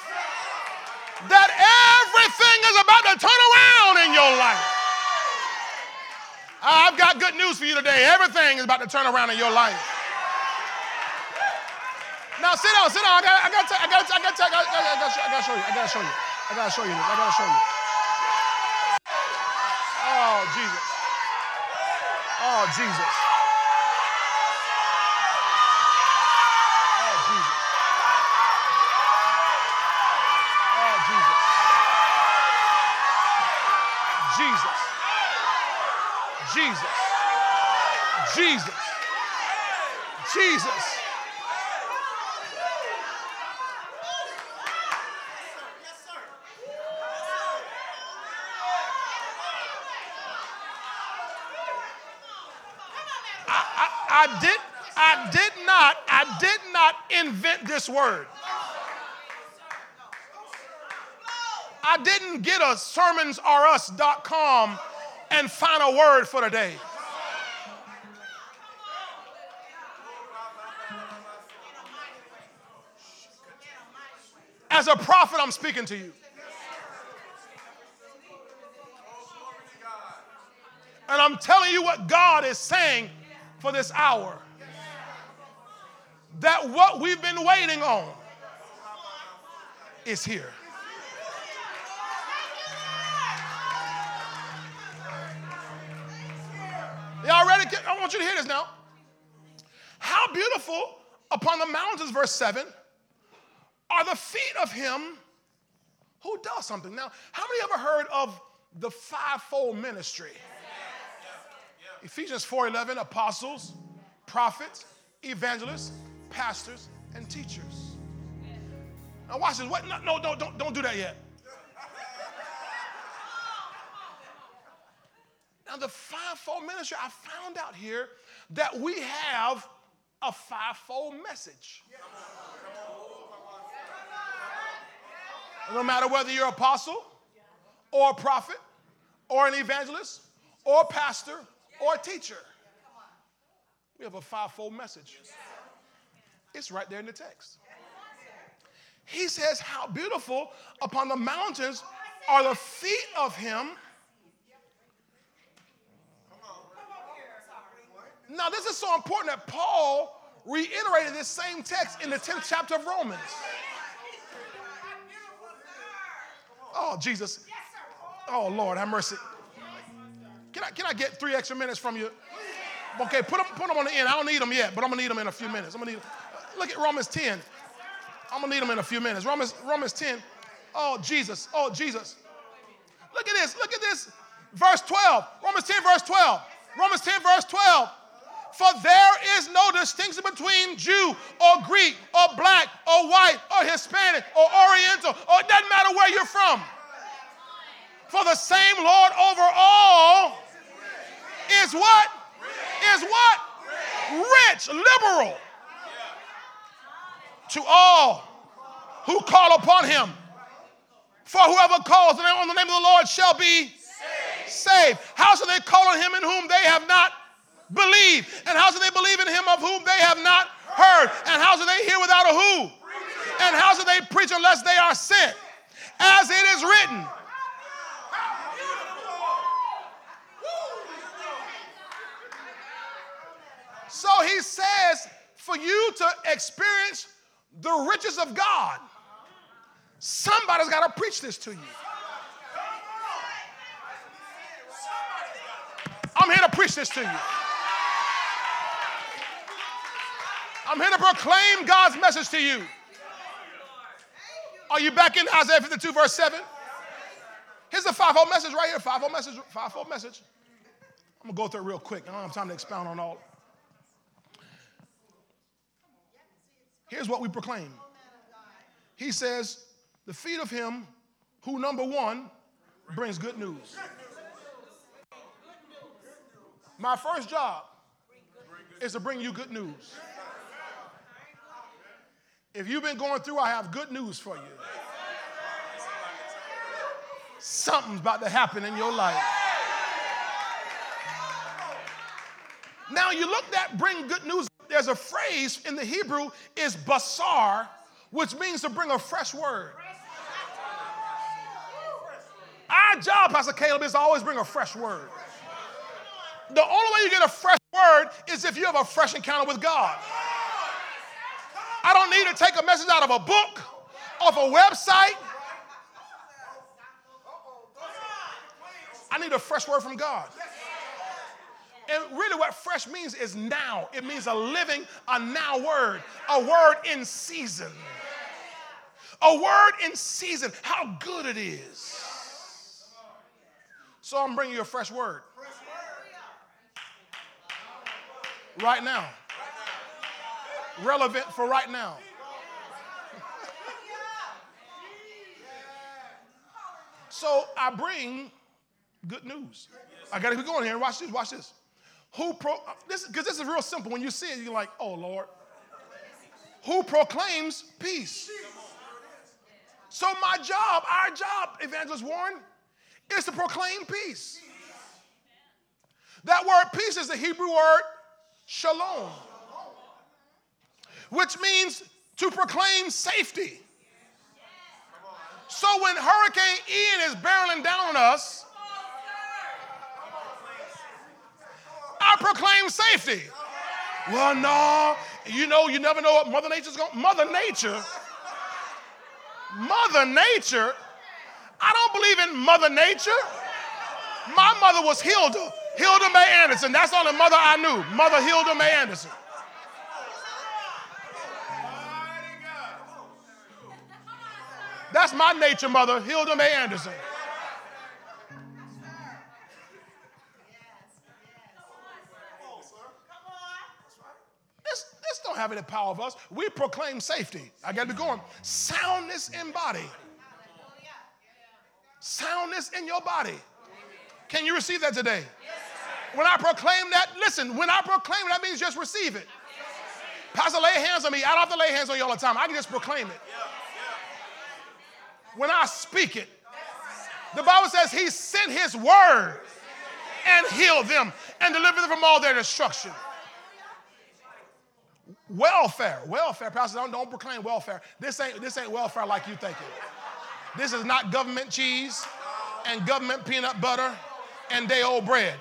that everything is about to turn around in your life. I've got good news for you today. Everything is about to turn around in your life. Now sit down. I gotta show you this. Jesus. I did not invent this word. I didn't get a sermonsrus.com and find a word for today. As a prophet, I'm speaking to you. And I'm telling you what God is saying for this hour. That what we've been waiting on is here. Y'all ready? I want you to hear this now. How beautiful upon the mountains, verse 7. Are the feet of him who does something. Now, how many ever heard of the fivefold ministry? Yes. Ephesians 4:11, apostles, prophets, evangelists, pastors, and teachers. Now watch this. What? No, don't do that yet. Now the fivefold ministry, I found out here that we have a fivefold message. No matter whether you're an apostle or a prophet or an evangelist or a pastor or a teacher, we have a fivefold message. It's right there in the text. He says, how beautiful upon the mountains are the feet of him. Now, this is so important that Paul reiterated this same text in the 10th chapter of Romans. Oh, Jesus. Oh, Lord, have mercy. Can I get 3 extra minutes from you? Okay, put them on the end. I don't need them yet, but I'm going to need them in a few minutes. Look at Romans 10. I'm going to need them in a few minutes. Romans 10. Oh, Jesus. Oh, Jesus. Look at this. Look at this. Verse 12. Romans 10, verse 12. For there is no distinction between Jew or Greek or black or white or Hispanic or Oriental, or it doesn't matter where you're from. For the same Lord over all is what? Is what? Rich, liberal to all who call upon him. For whoever calls on the name of the Lord shall be saved. How shall they call on him in whom they have not believe. And how do they believe in him of whom they have not heard? And how do they hear without a who? And how do they preach unless they are sent? As it is written. So he says, for you to experience the riches of God, somebody's got to preach this to you. I'm here to preach this to you. I'm here to proclaim God's message to you. Are you back in Isaiah 52, verse 7? Here's the fivefold message right here. Fivefold message. I'm going to go through it real quick. I don't have time to expound on all. Here's what we proclaim. He says, the feet of him who, number one, brings good news. My first job is to bring you good news. If you've been going through, I have good news for you. Something's about to happen in your life. Now you looked at bring good news. There's a phrase in the Hebrew is basar, which means to bring a fresh word. Our job, Pastor Caleb, is to always bring a fresh word. The only way you get a fresh word is if you have a fresh encounter with God. I don't need to take a message out of a book, off a website. I need a fresh word from God. And really what fresh means is now. It means a living, a now word, a word in season. A word in season, how good it is. So I'm bringing you a fresh word. Right now. Relevant for right now. So I bring good news. I got to keep going here. Watch this. Watch this. This is real simple. When you see it, you're like, oh, Lord. Who proclaims peace? So my job, our job, Evangelist Warren, is to proclaim peace. That word peace is the Hebrew word shalom, which means to proclaim safety. So when Hurricane Ian is barreling down on us, I proclaim safety. Well, no, you never know what Mother Nature's going to do. Mother Nature? I don't believe in Mother Nature. My mother was Hilda May Anderson. That's the only mother I knew, Mother Hilda May Anderson. That's my nature mother, Hilda May Anderson. This don't have any power of us. We proclaim safety. I got to be going. Soundness in body. Soundness in your body. Can you receive that today? Yes. When I proclaim that, listen, when I proclaim that means just receive it. Yes. Pastor, lay hands on me. I don't have to lay hands on you all the time. I can just proclaim it. When I speak it, the Bible says he sent his word and healed them and delivered them from all their destruction. Welfare. Pastor, don't proclaim welfare. This ain't welfare like you think it. This is not government cheese and government peanut butter and day-old bread.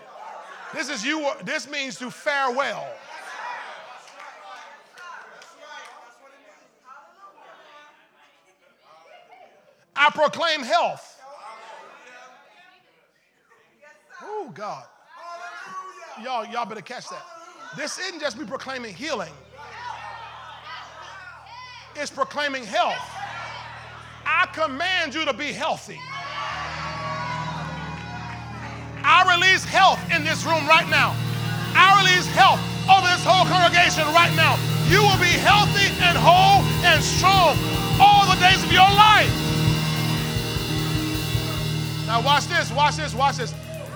This is you. This means to fare well. I proclaim health. Oh, God. Y'all better catch that. This isn't just me proclaiming healing. It's proclaiming health. I command you to be healthy. I release health in this room right now. I release health over this whole congregation right now. You will be healthy and whole and strong all the days of your life. Now watch this.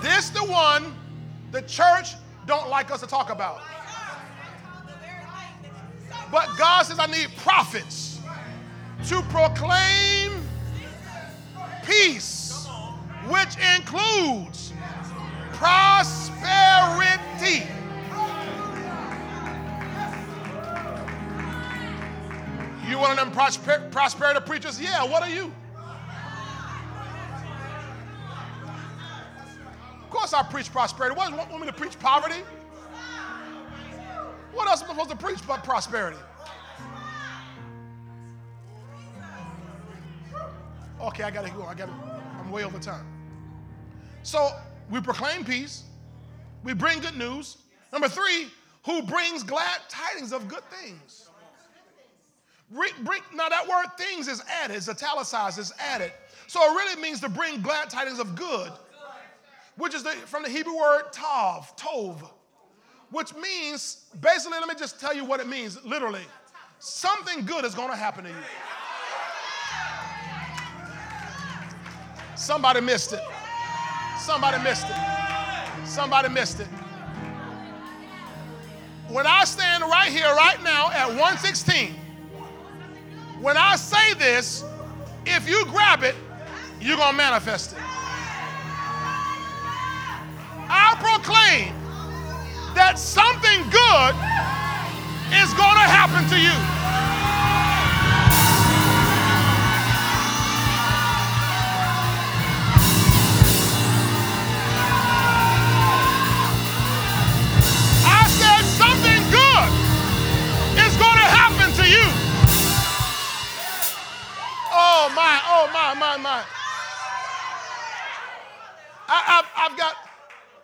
This the one the church don't like us to talk about. But God says I need prophets to proclaim peace, which includes prosperity. You one of them prosperity preachers? Yeah, what are you? Of course I preach prosperity. What do you want me to preach? Poverty? What else am I supposed to preach but prosperity? Okay, I got to go. I'm way over time. So we proclaim peace. We bring good news. Number 3, who brings glad tidings of good things. Now that word things is added. It's italicized. It's added. So it really means to bring glad tidings of good, which is from the Hebrew word tov, which means, basically, let me just tell you what it means, literally. Something good is going to happen to you. Somebody missed it. When I stand right here, right now, at 1:16, when I say this, if you grab it, you're going to manifest it. I proclaim that something good is going to happen to you. I said something good is going to happen to you. Oh, my. I've got,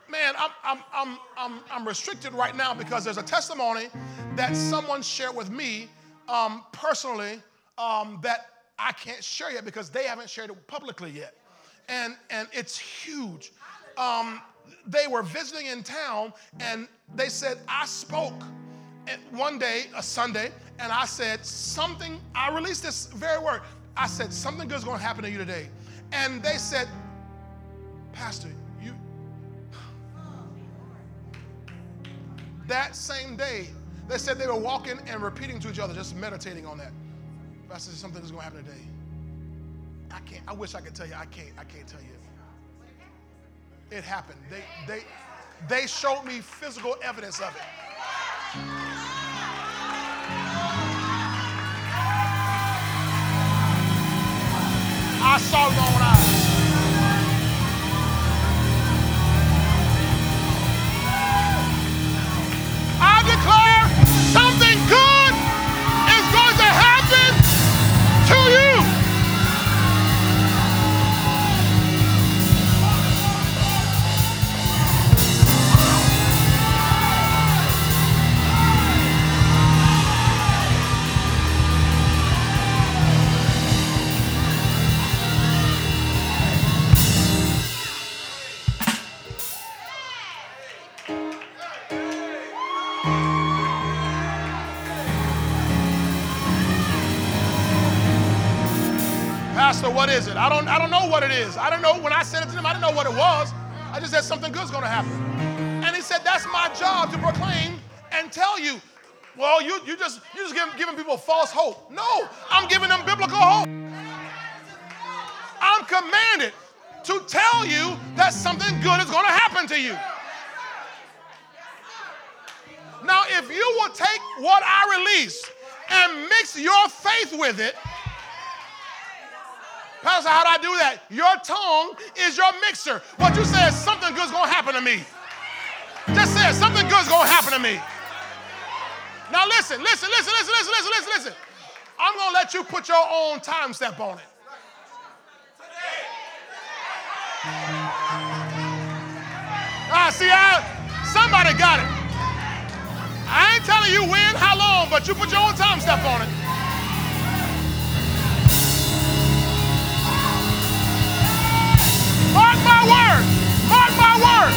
man, I'm restricted right now because there's a testimony that someone shared with me personally that I can't share yet because they haven't shared it publicly yet. And it's huge. They were visiting in town, and they said, I spoke one day, a Sunday, and I said something, I released this very word. I said, something good's going to happen to you today. And they said, Pastor, you... That same day, they said they were walking and repeating to each other, just meditating on that. I said, something is going to happen today. I can't, I wish I could tell you. I can't tell you. It happened. They showed me physical evidence of it. I saw it with my own eyes. I declare something good is going to happen to you. So what is it? I don't know what it is. I don't know. When I said it to them, I didn't know what it was. I just said something good's going to happen. And he said, that's my job to proclaim and tell you. Well, you just giving people false hope. No, I'm giving them biblical hope. I'm commanded to tell you that something good is going to happen to you. Now, if you will take what I release and mix your faith with it, Pastor, how do I do that? Your tongue is your mixer. What you say is something good's going to happen to me. Just say something good's going to happen to me. Now listen. I'm going to let you put your own time step on it. Ah, see, somebody got it. I ain't telling you when, how long, but you put your own time step on it. Mark my word! Mark my word!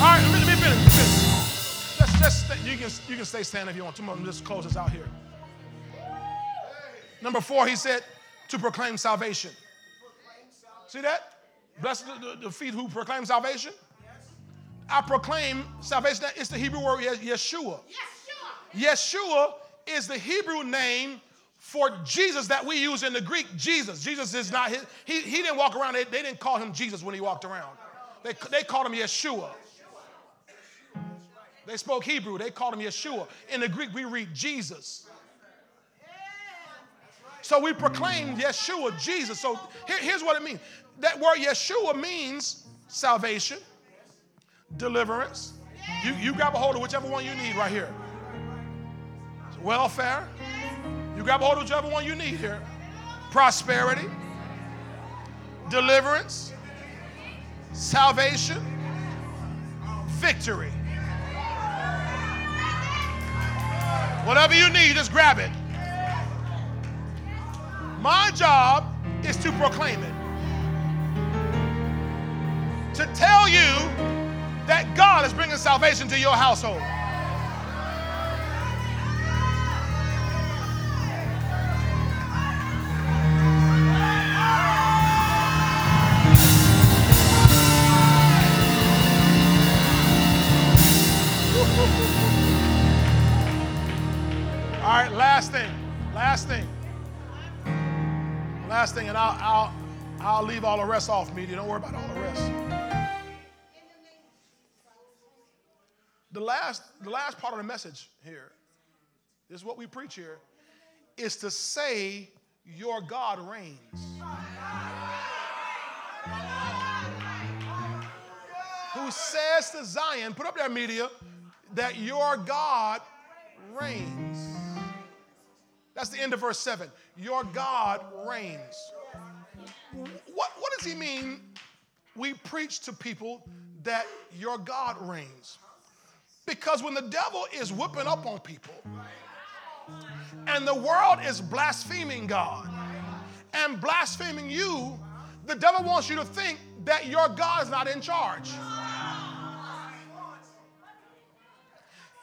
All right, let me finish. Let's just, you can stay standing if you want. 2 more. Just close this out here. Number 4, he said to proclaim salvation. See that? Blessed the feet who proclaim salvation. I proclaim salvation. It's the Hebrew word Yeshua. Yeshua is the Hebrew name for Jesus that we use in the Greek, Jesus. Jesus is not his. He didn't walk around. They didn't call him Jesus when he walked around. They called him Yeshua. They spoke Hebrew. They called him Yeshua. In the Greek, we read Jesus. So we proclaim Yeshua, Jesus. So here's what it means. That word Yeshua means salvation, deliverance. You grab a hold of whichever one you need right here. Welfare. You grab hold of whichever one you need here. Prosperity, deliverance, salvation, victory. Whatever you need, just grab it. My job is to proclaim it. To tell you that God is bringing salvation to your household. All right, last thing, and I'll leave all the rest off, media. Don't worry about all the rest. The last part of the message here, this is what we preach here, is to say your God reigns. Who says to Zion, put up there, media, that your God reigns. That's the end of verse 7. Your God reigns. What does he mean? We preach to people that your God reigns. Because when the devil is whooping up on people and the world is blaspheming God and blaspheming you, the devil wants you to think that your God is not in charge.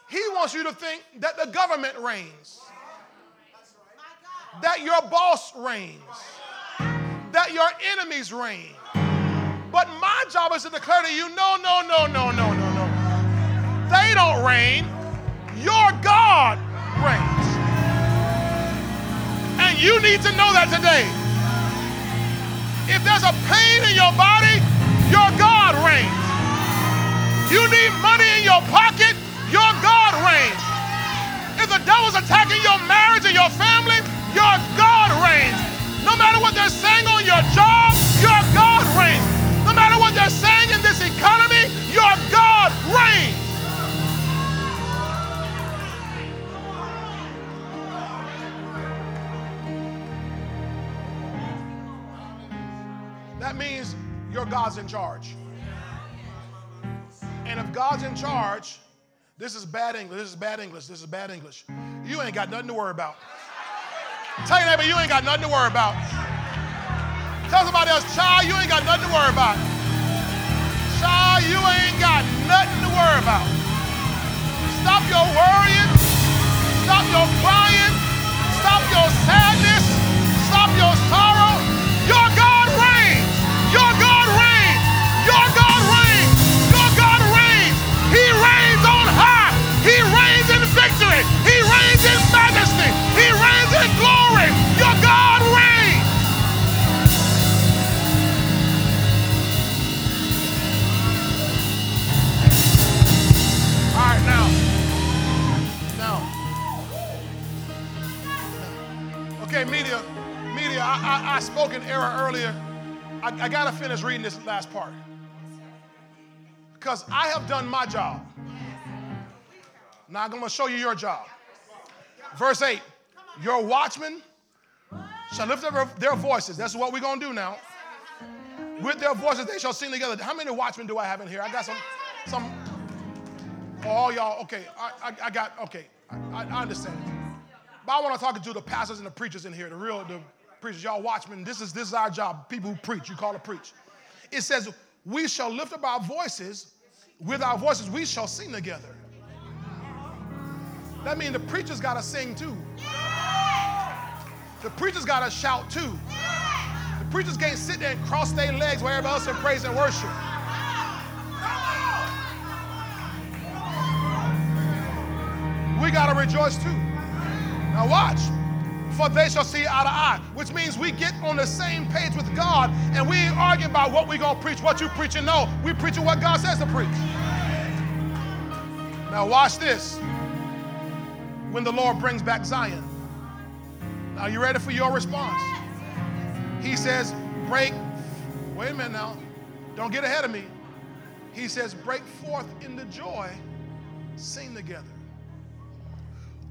He wants you to think that the government reigns, that your boss reigns, that your enemies reign. But my job is to declare to you, no. They don't reign. Your God reigns. And you need to know that today. If there's a pain in your body, your God reigns. You need money in your pocket, your God reigns. If the devil's attacking your marriage and your family, your God reigns. No matter what they're saying on your job, your God reigns. No matter what they're saying in this economy, your God reigns. That means your God's in charge. And if God's in charge, this is bad English. You ain't got nothing to worry about. Tell your neighbor, you ain't got nothing to worry about. Tell somebody else, child, you ain't got nothing to worry about. Child, you ain't got nothing to worry about. Stop your worrying. Stop your crying. Stop your sadness. Stop your sorrow. Your God reigns. Your God reigns. Your God reigns. Your God reigns. He reigns on high. He reigns in victory. He reigns in majesty. He reigns in glory. Your God reigns. All right, now. Okay, media, I spoke in error earlier. I gotta finish reading this last part. Because I have done my job. Now I'm gonna show you your job. Verse 8, your watchmen shall lift up their voices. That's what we're gonna do now. With their voices, they shall sing together. How many watchmen do I have in here? I got some. All y'all, okay, I understand. But I want to talk to the pastors and the preachers in here, the preachers, y'all watchmen. This is our job, people who preach. You call it preach. It says, we shall lift up our voices. With our voices, we shall sing together. That means the preacher's got to sing too. The preacher's got to shout too. The preachers can't sit there and cross their legs where everybody else in praise and worship. We got to rejoice too. Now watch. For they shall see eye to eye, which means we get on the same page with God and we ain't arguing about what we going to preach, what you preaching. No, we preaching what God says to preach. Now watch this. When the Lord brings back Zion. Now you ready for your response? He says, wait a minute now. Don't get ahead of me. He says, break forth into joy, sing together.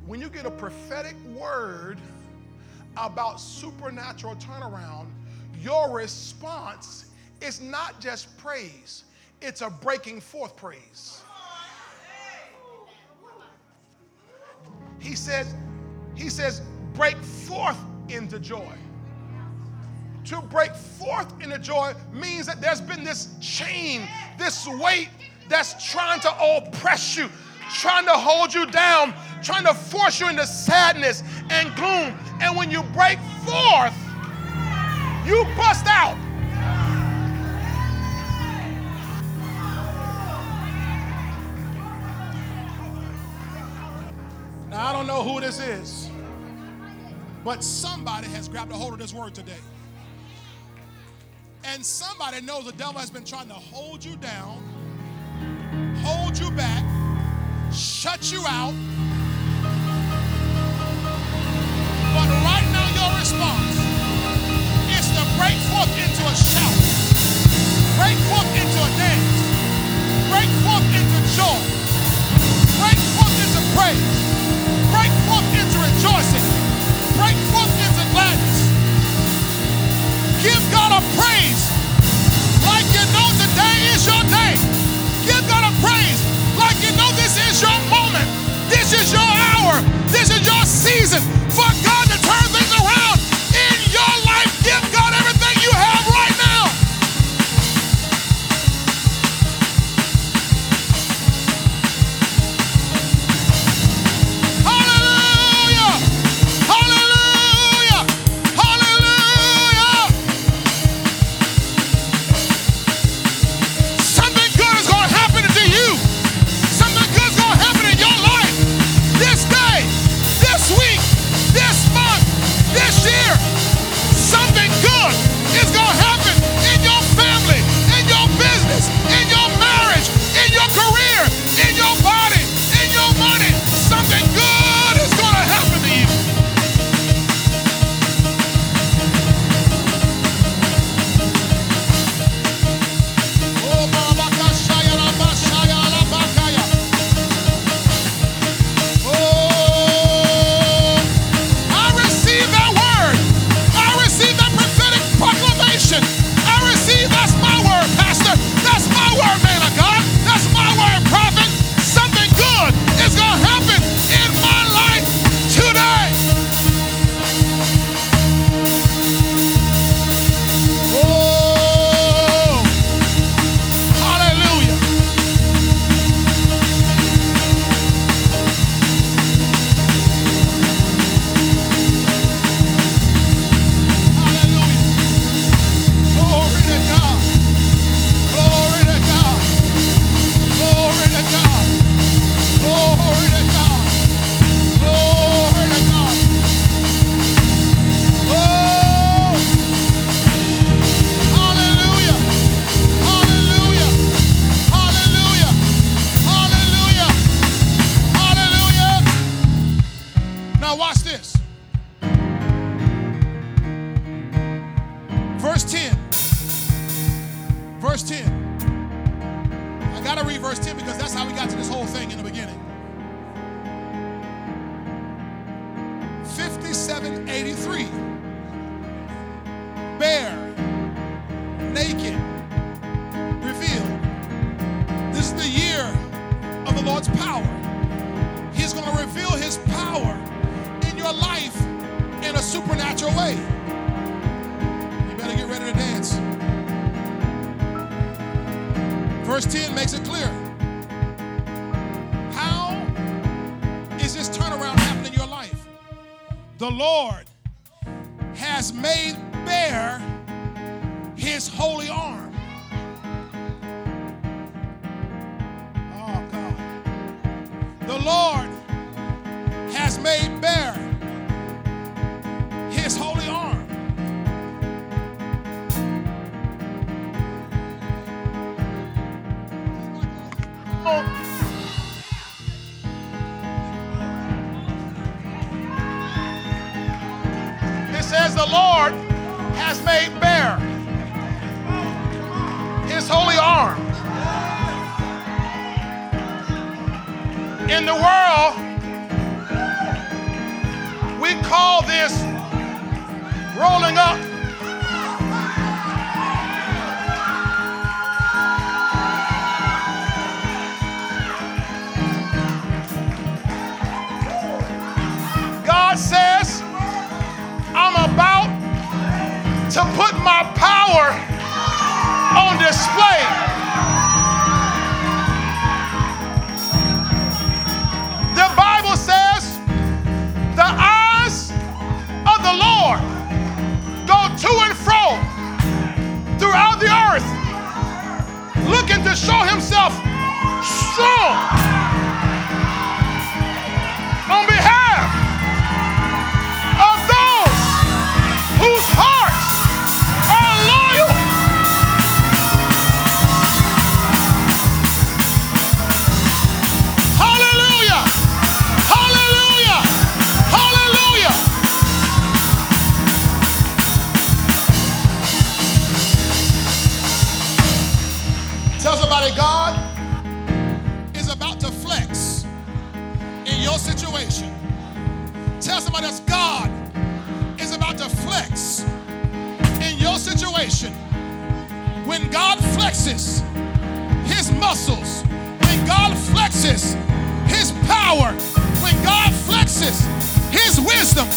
When you get a prophetic word about supernatural turnaround, your response is not just praise. It's a breaking forth praise. He says, break forth into joy. To break forth into joy means that there's been this chain, this weight that's trying to oppress you, trying to hold you down, trying to force you into sadness and gloom. And when you break forth, you bust out. Now, I don't know who this is, but somebody has grabbed a hold of this word today. And somebody knows the devil has been trying to hold you down, hold you back, shut you out. But right now your response is to break forth into a shout, break forth into a dance, break forth into joy, break forth into praise. verse 10 makes it clear. How is this turnaround happening in your life? The Lord has made bare his holy arm. Oh, God. The Lord has made bare his holy arm. It says the Lord has made bare his holy arm. In the world, we call this rolling up. God says, I'm about to put my power on display. To and fro throughout the earth, looking to show himself strong on behalf of those whose hearts are loyal. Hallelujah! Hallelujah! Hallelujah! Tell somebody God is about to flex in your situation. Tell somebody else God is about to flex in your situation. When God flexes his muscles, when God flexes his power, when God flexes his wisdom,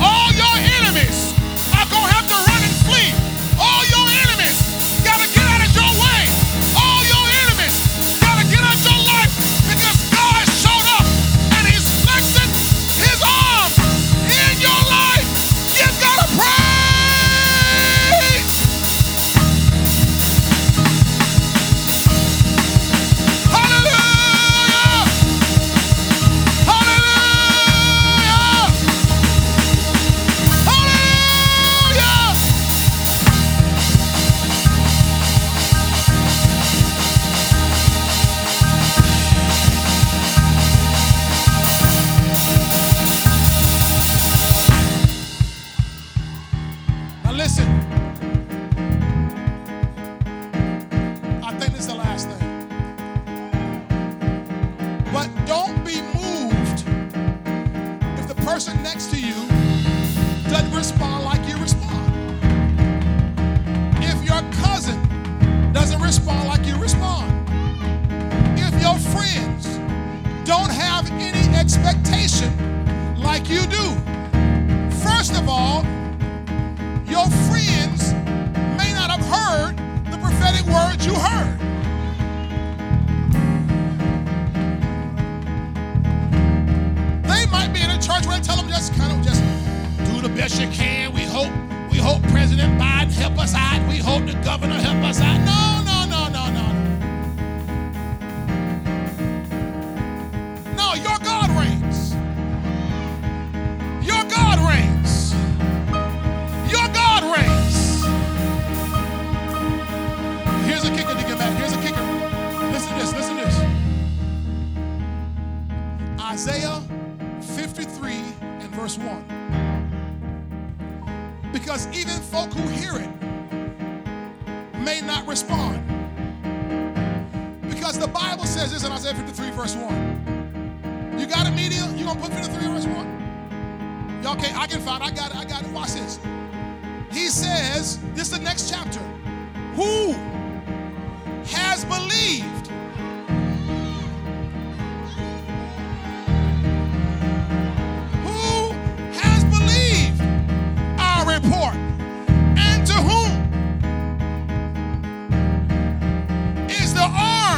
all your enemies are going to have to run and flee. All your enemies got to get out of your way. All your enemies gotta get out your life because God showed up and he's flexing his arms in your life. You gotta praise. Hallelujah! Hallelujah! Hallelujah! Listen, I think this is the last thing. But don't be moved if the person next to you doesn't respond like you respond. If your cousin doesn't respond like you respond. If your friends don't have any expectation like you do. First of all, your friends may not have heard the prophetic words you heard. They might be in a church where they tell them just do the best you can. We hope President Biden help us out. We hope the governor help us out. No. No, your God reigns. Your God reigns. Your God reigns. Here's a kicker to get back. Here's a kicker. Listen to this. Isaiah 53 and verse 1. Because even folk who hear it may not respond. Because the Bible says this in Isaiah 53 verse 1. You got it, media? You going to put 53 verse 1? Y'all can't. I can find it. I got it. Watch this. He says, this is the next chapter, who has believed our report, and to whom is the arm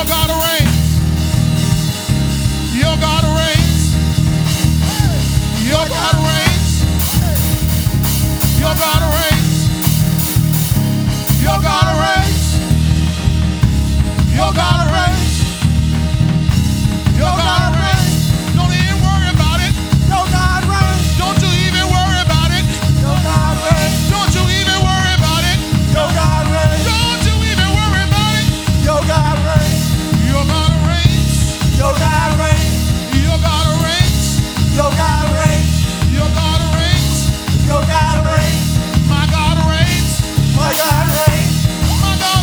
Your God reigns. Your God reigns. Your God reigns. Your God reigns. Your God reigns. Your God reigns. Your God reigns. Don't even worry about it. Your God reigns. Don't you even worry about it. Your God reigns. Don't you even worry about it. Your God reigns. Don't you even worry about it. Your God reigns. Your God reigns. Your God reigns. Your God reigns. Your God reigns. Your God reigns. Your God reigns. My God reigns. My God reigns. My God.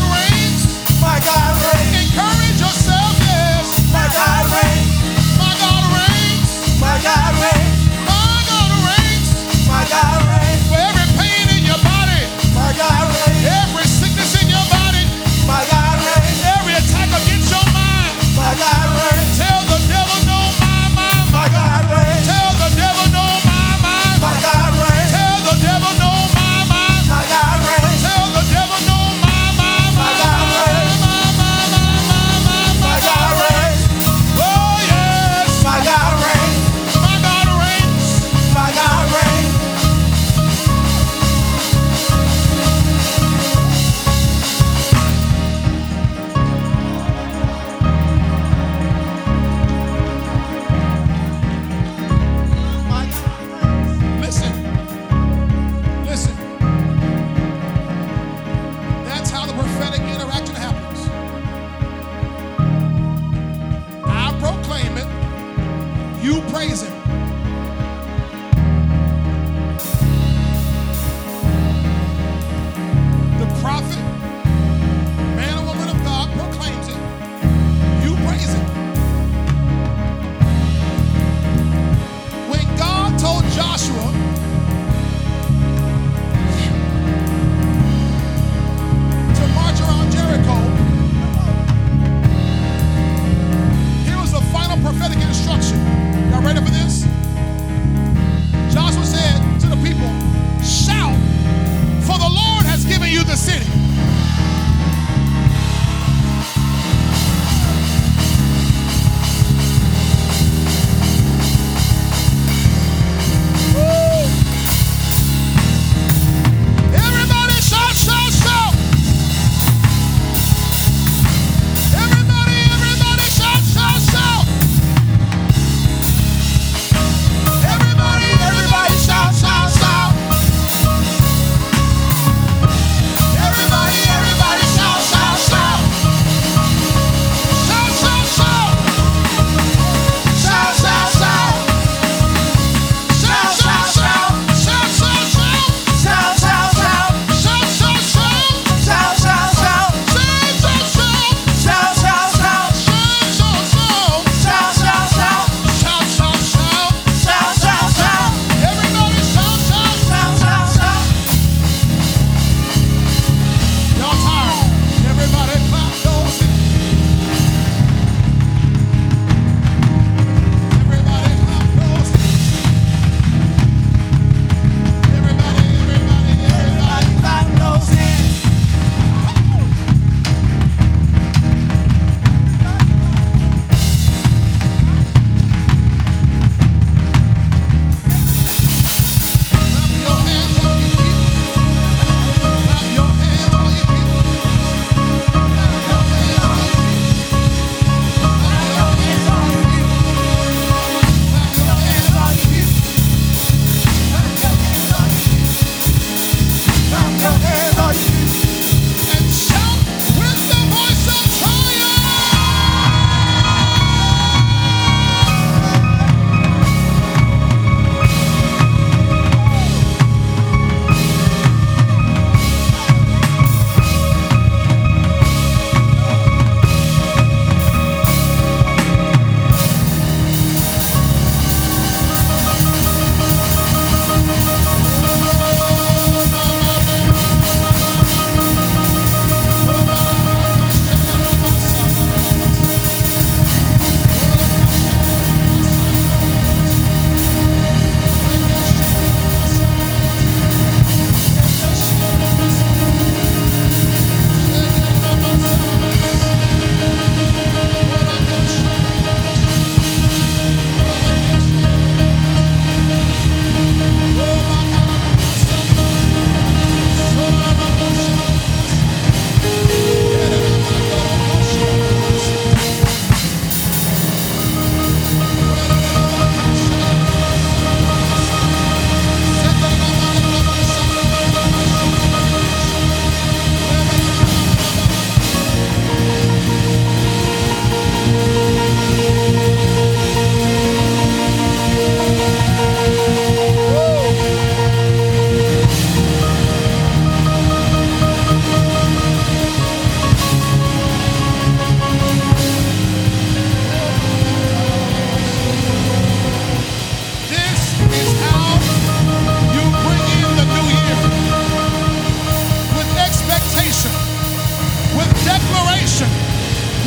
declaration,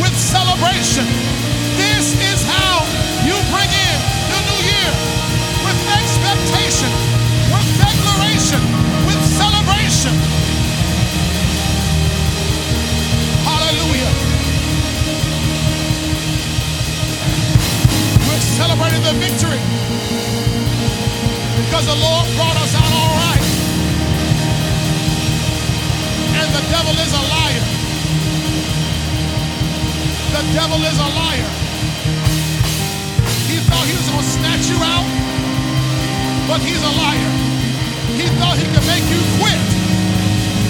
with celebration. This is how you bring in the new year, with expectation, with declaration, with celebration. Hallelujah. We're celebrating the victory because the Lord brought us out all right. And the devil is a liar. The devil is a liar. He thought he was going to snatch you out, but he's a liar. He thought he could make you quit,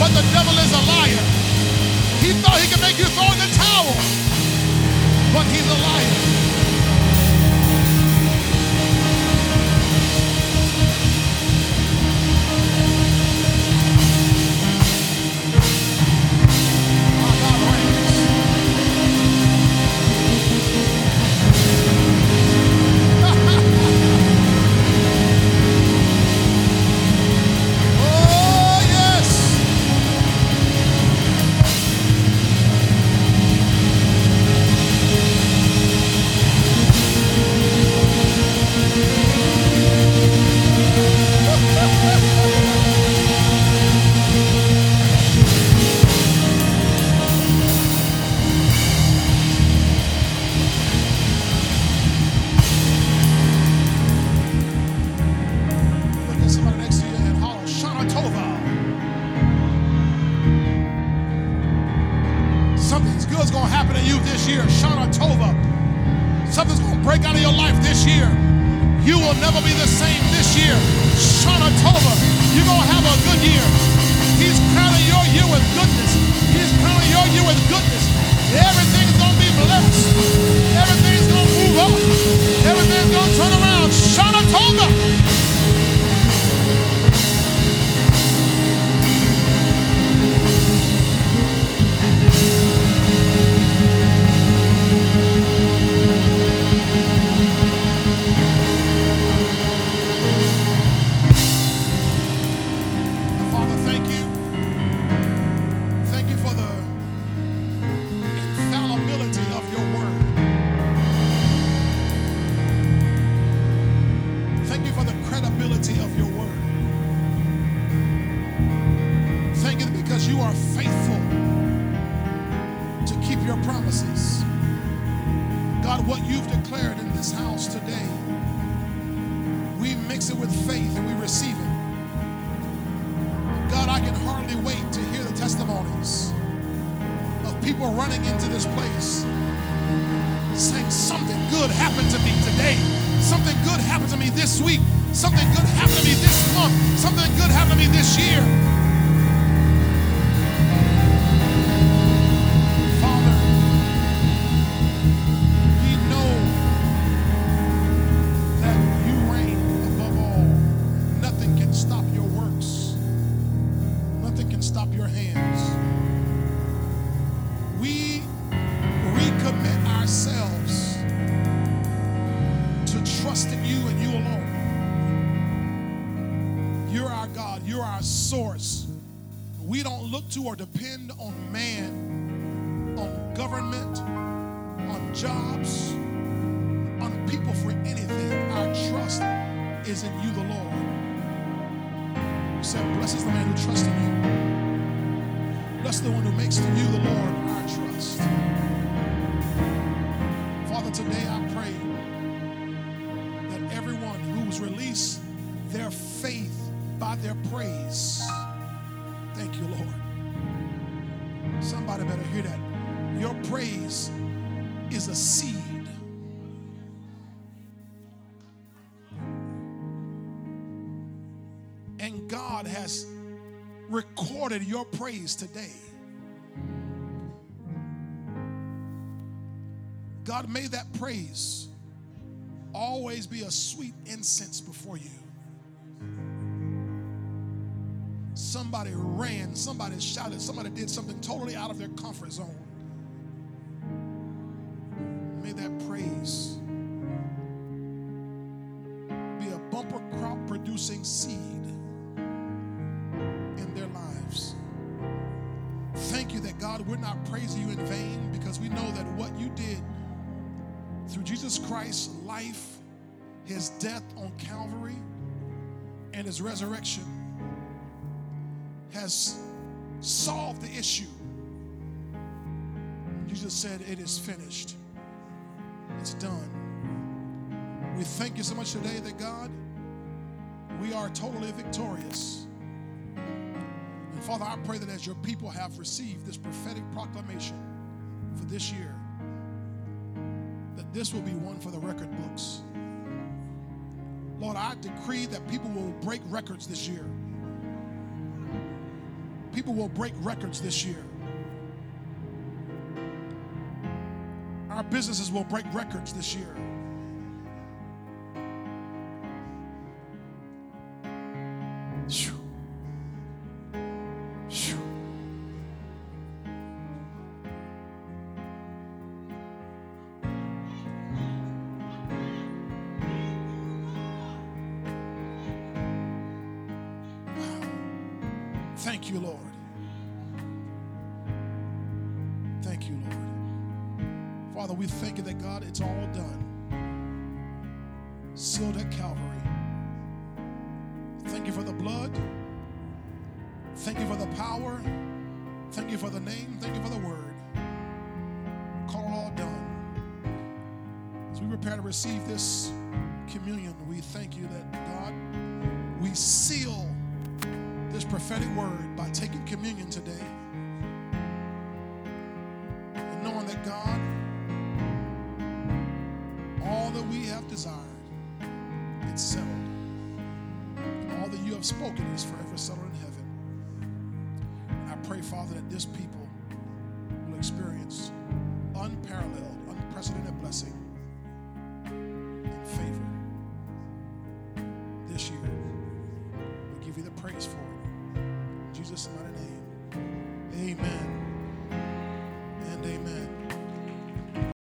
but the devil is a liar. He thought he could make you throw in the towel, but he's a liar. Or depend on man, on government, on jobs, on people for anything. Our trust is in you, the Lord. You said, blessed is the man who trusts in you. Blessed the one who makes to you, the Lord, our trust. Father, today I pray that everyone who has released their faith by their praise, thank you, Lord. Somebody better hear that. Your praise is a seed. And God has recorded your praise today. God, may that praise always be a sweet incense before you. Somebody ran, somebody shouted, somebody did something totally out of their comfort zone. May that praise be a bumper crop producing seed in their lives. Thank you that God We're not praising you in vain, because we know that what you did through Jesus Christ's life, his death on Calvary, and his resurrection has solved the issue. Jesus said, it is finished. It's done. We thank you so much today that, God, we are totally victorious. And Father, I pray that as your people have received this prophetic proclamation for this year, that this will be one for the record books. Lord, I decree that people will break records this year. People will break records this year. Our businesses will break records this year. Thank you, Lord. Thank you, Lord. Father, we thank you that, God, it's all done. Sealed at Calvary. Thank you for the blood. Thank you for the power. Thank you for the name. Thank you for the word. Call it all done. As we prepare to receive this communion, we thank you that, God, we seal this prophetic word by taking communion today, and knowing that, God, all that we have desired, it's settled. All that you have spoken is forever settled in heaven. And I pray, Father, that this people will experience unparalleled, unprecedented blessing and favor this year. We give you the praise for it. In Jesus' mighty name.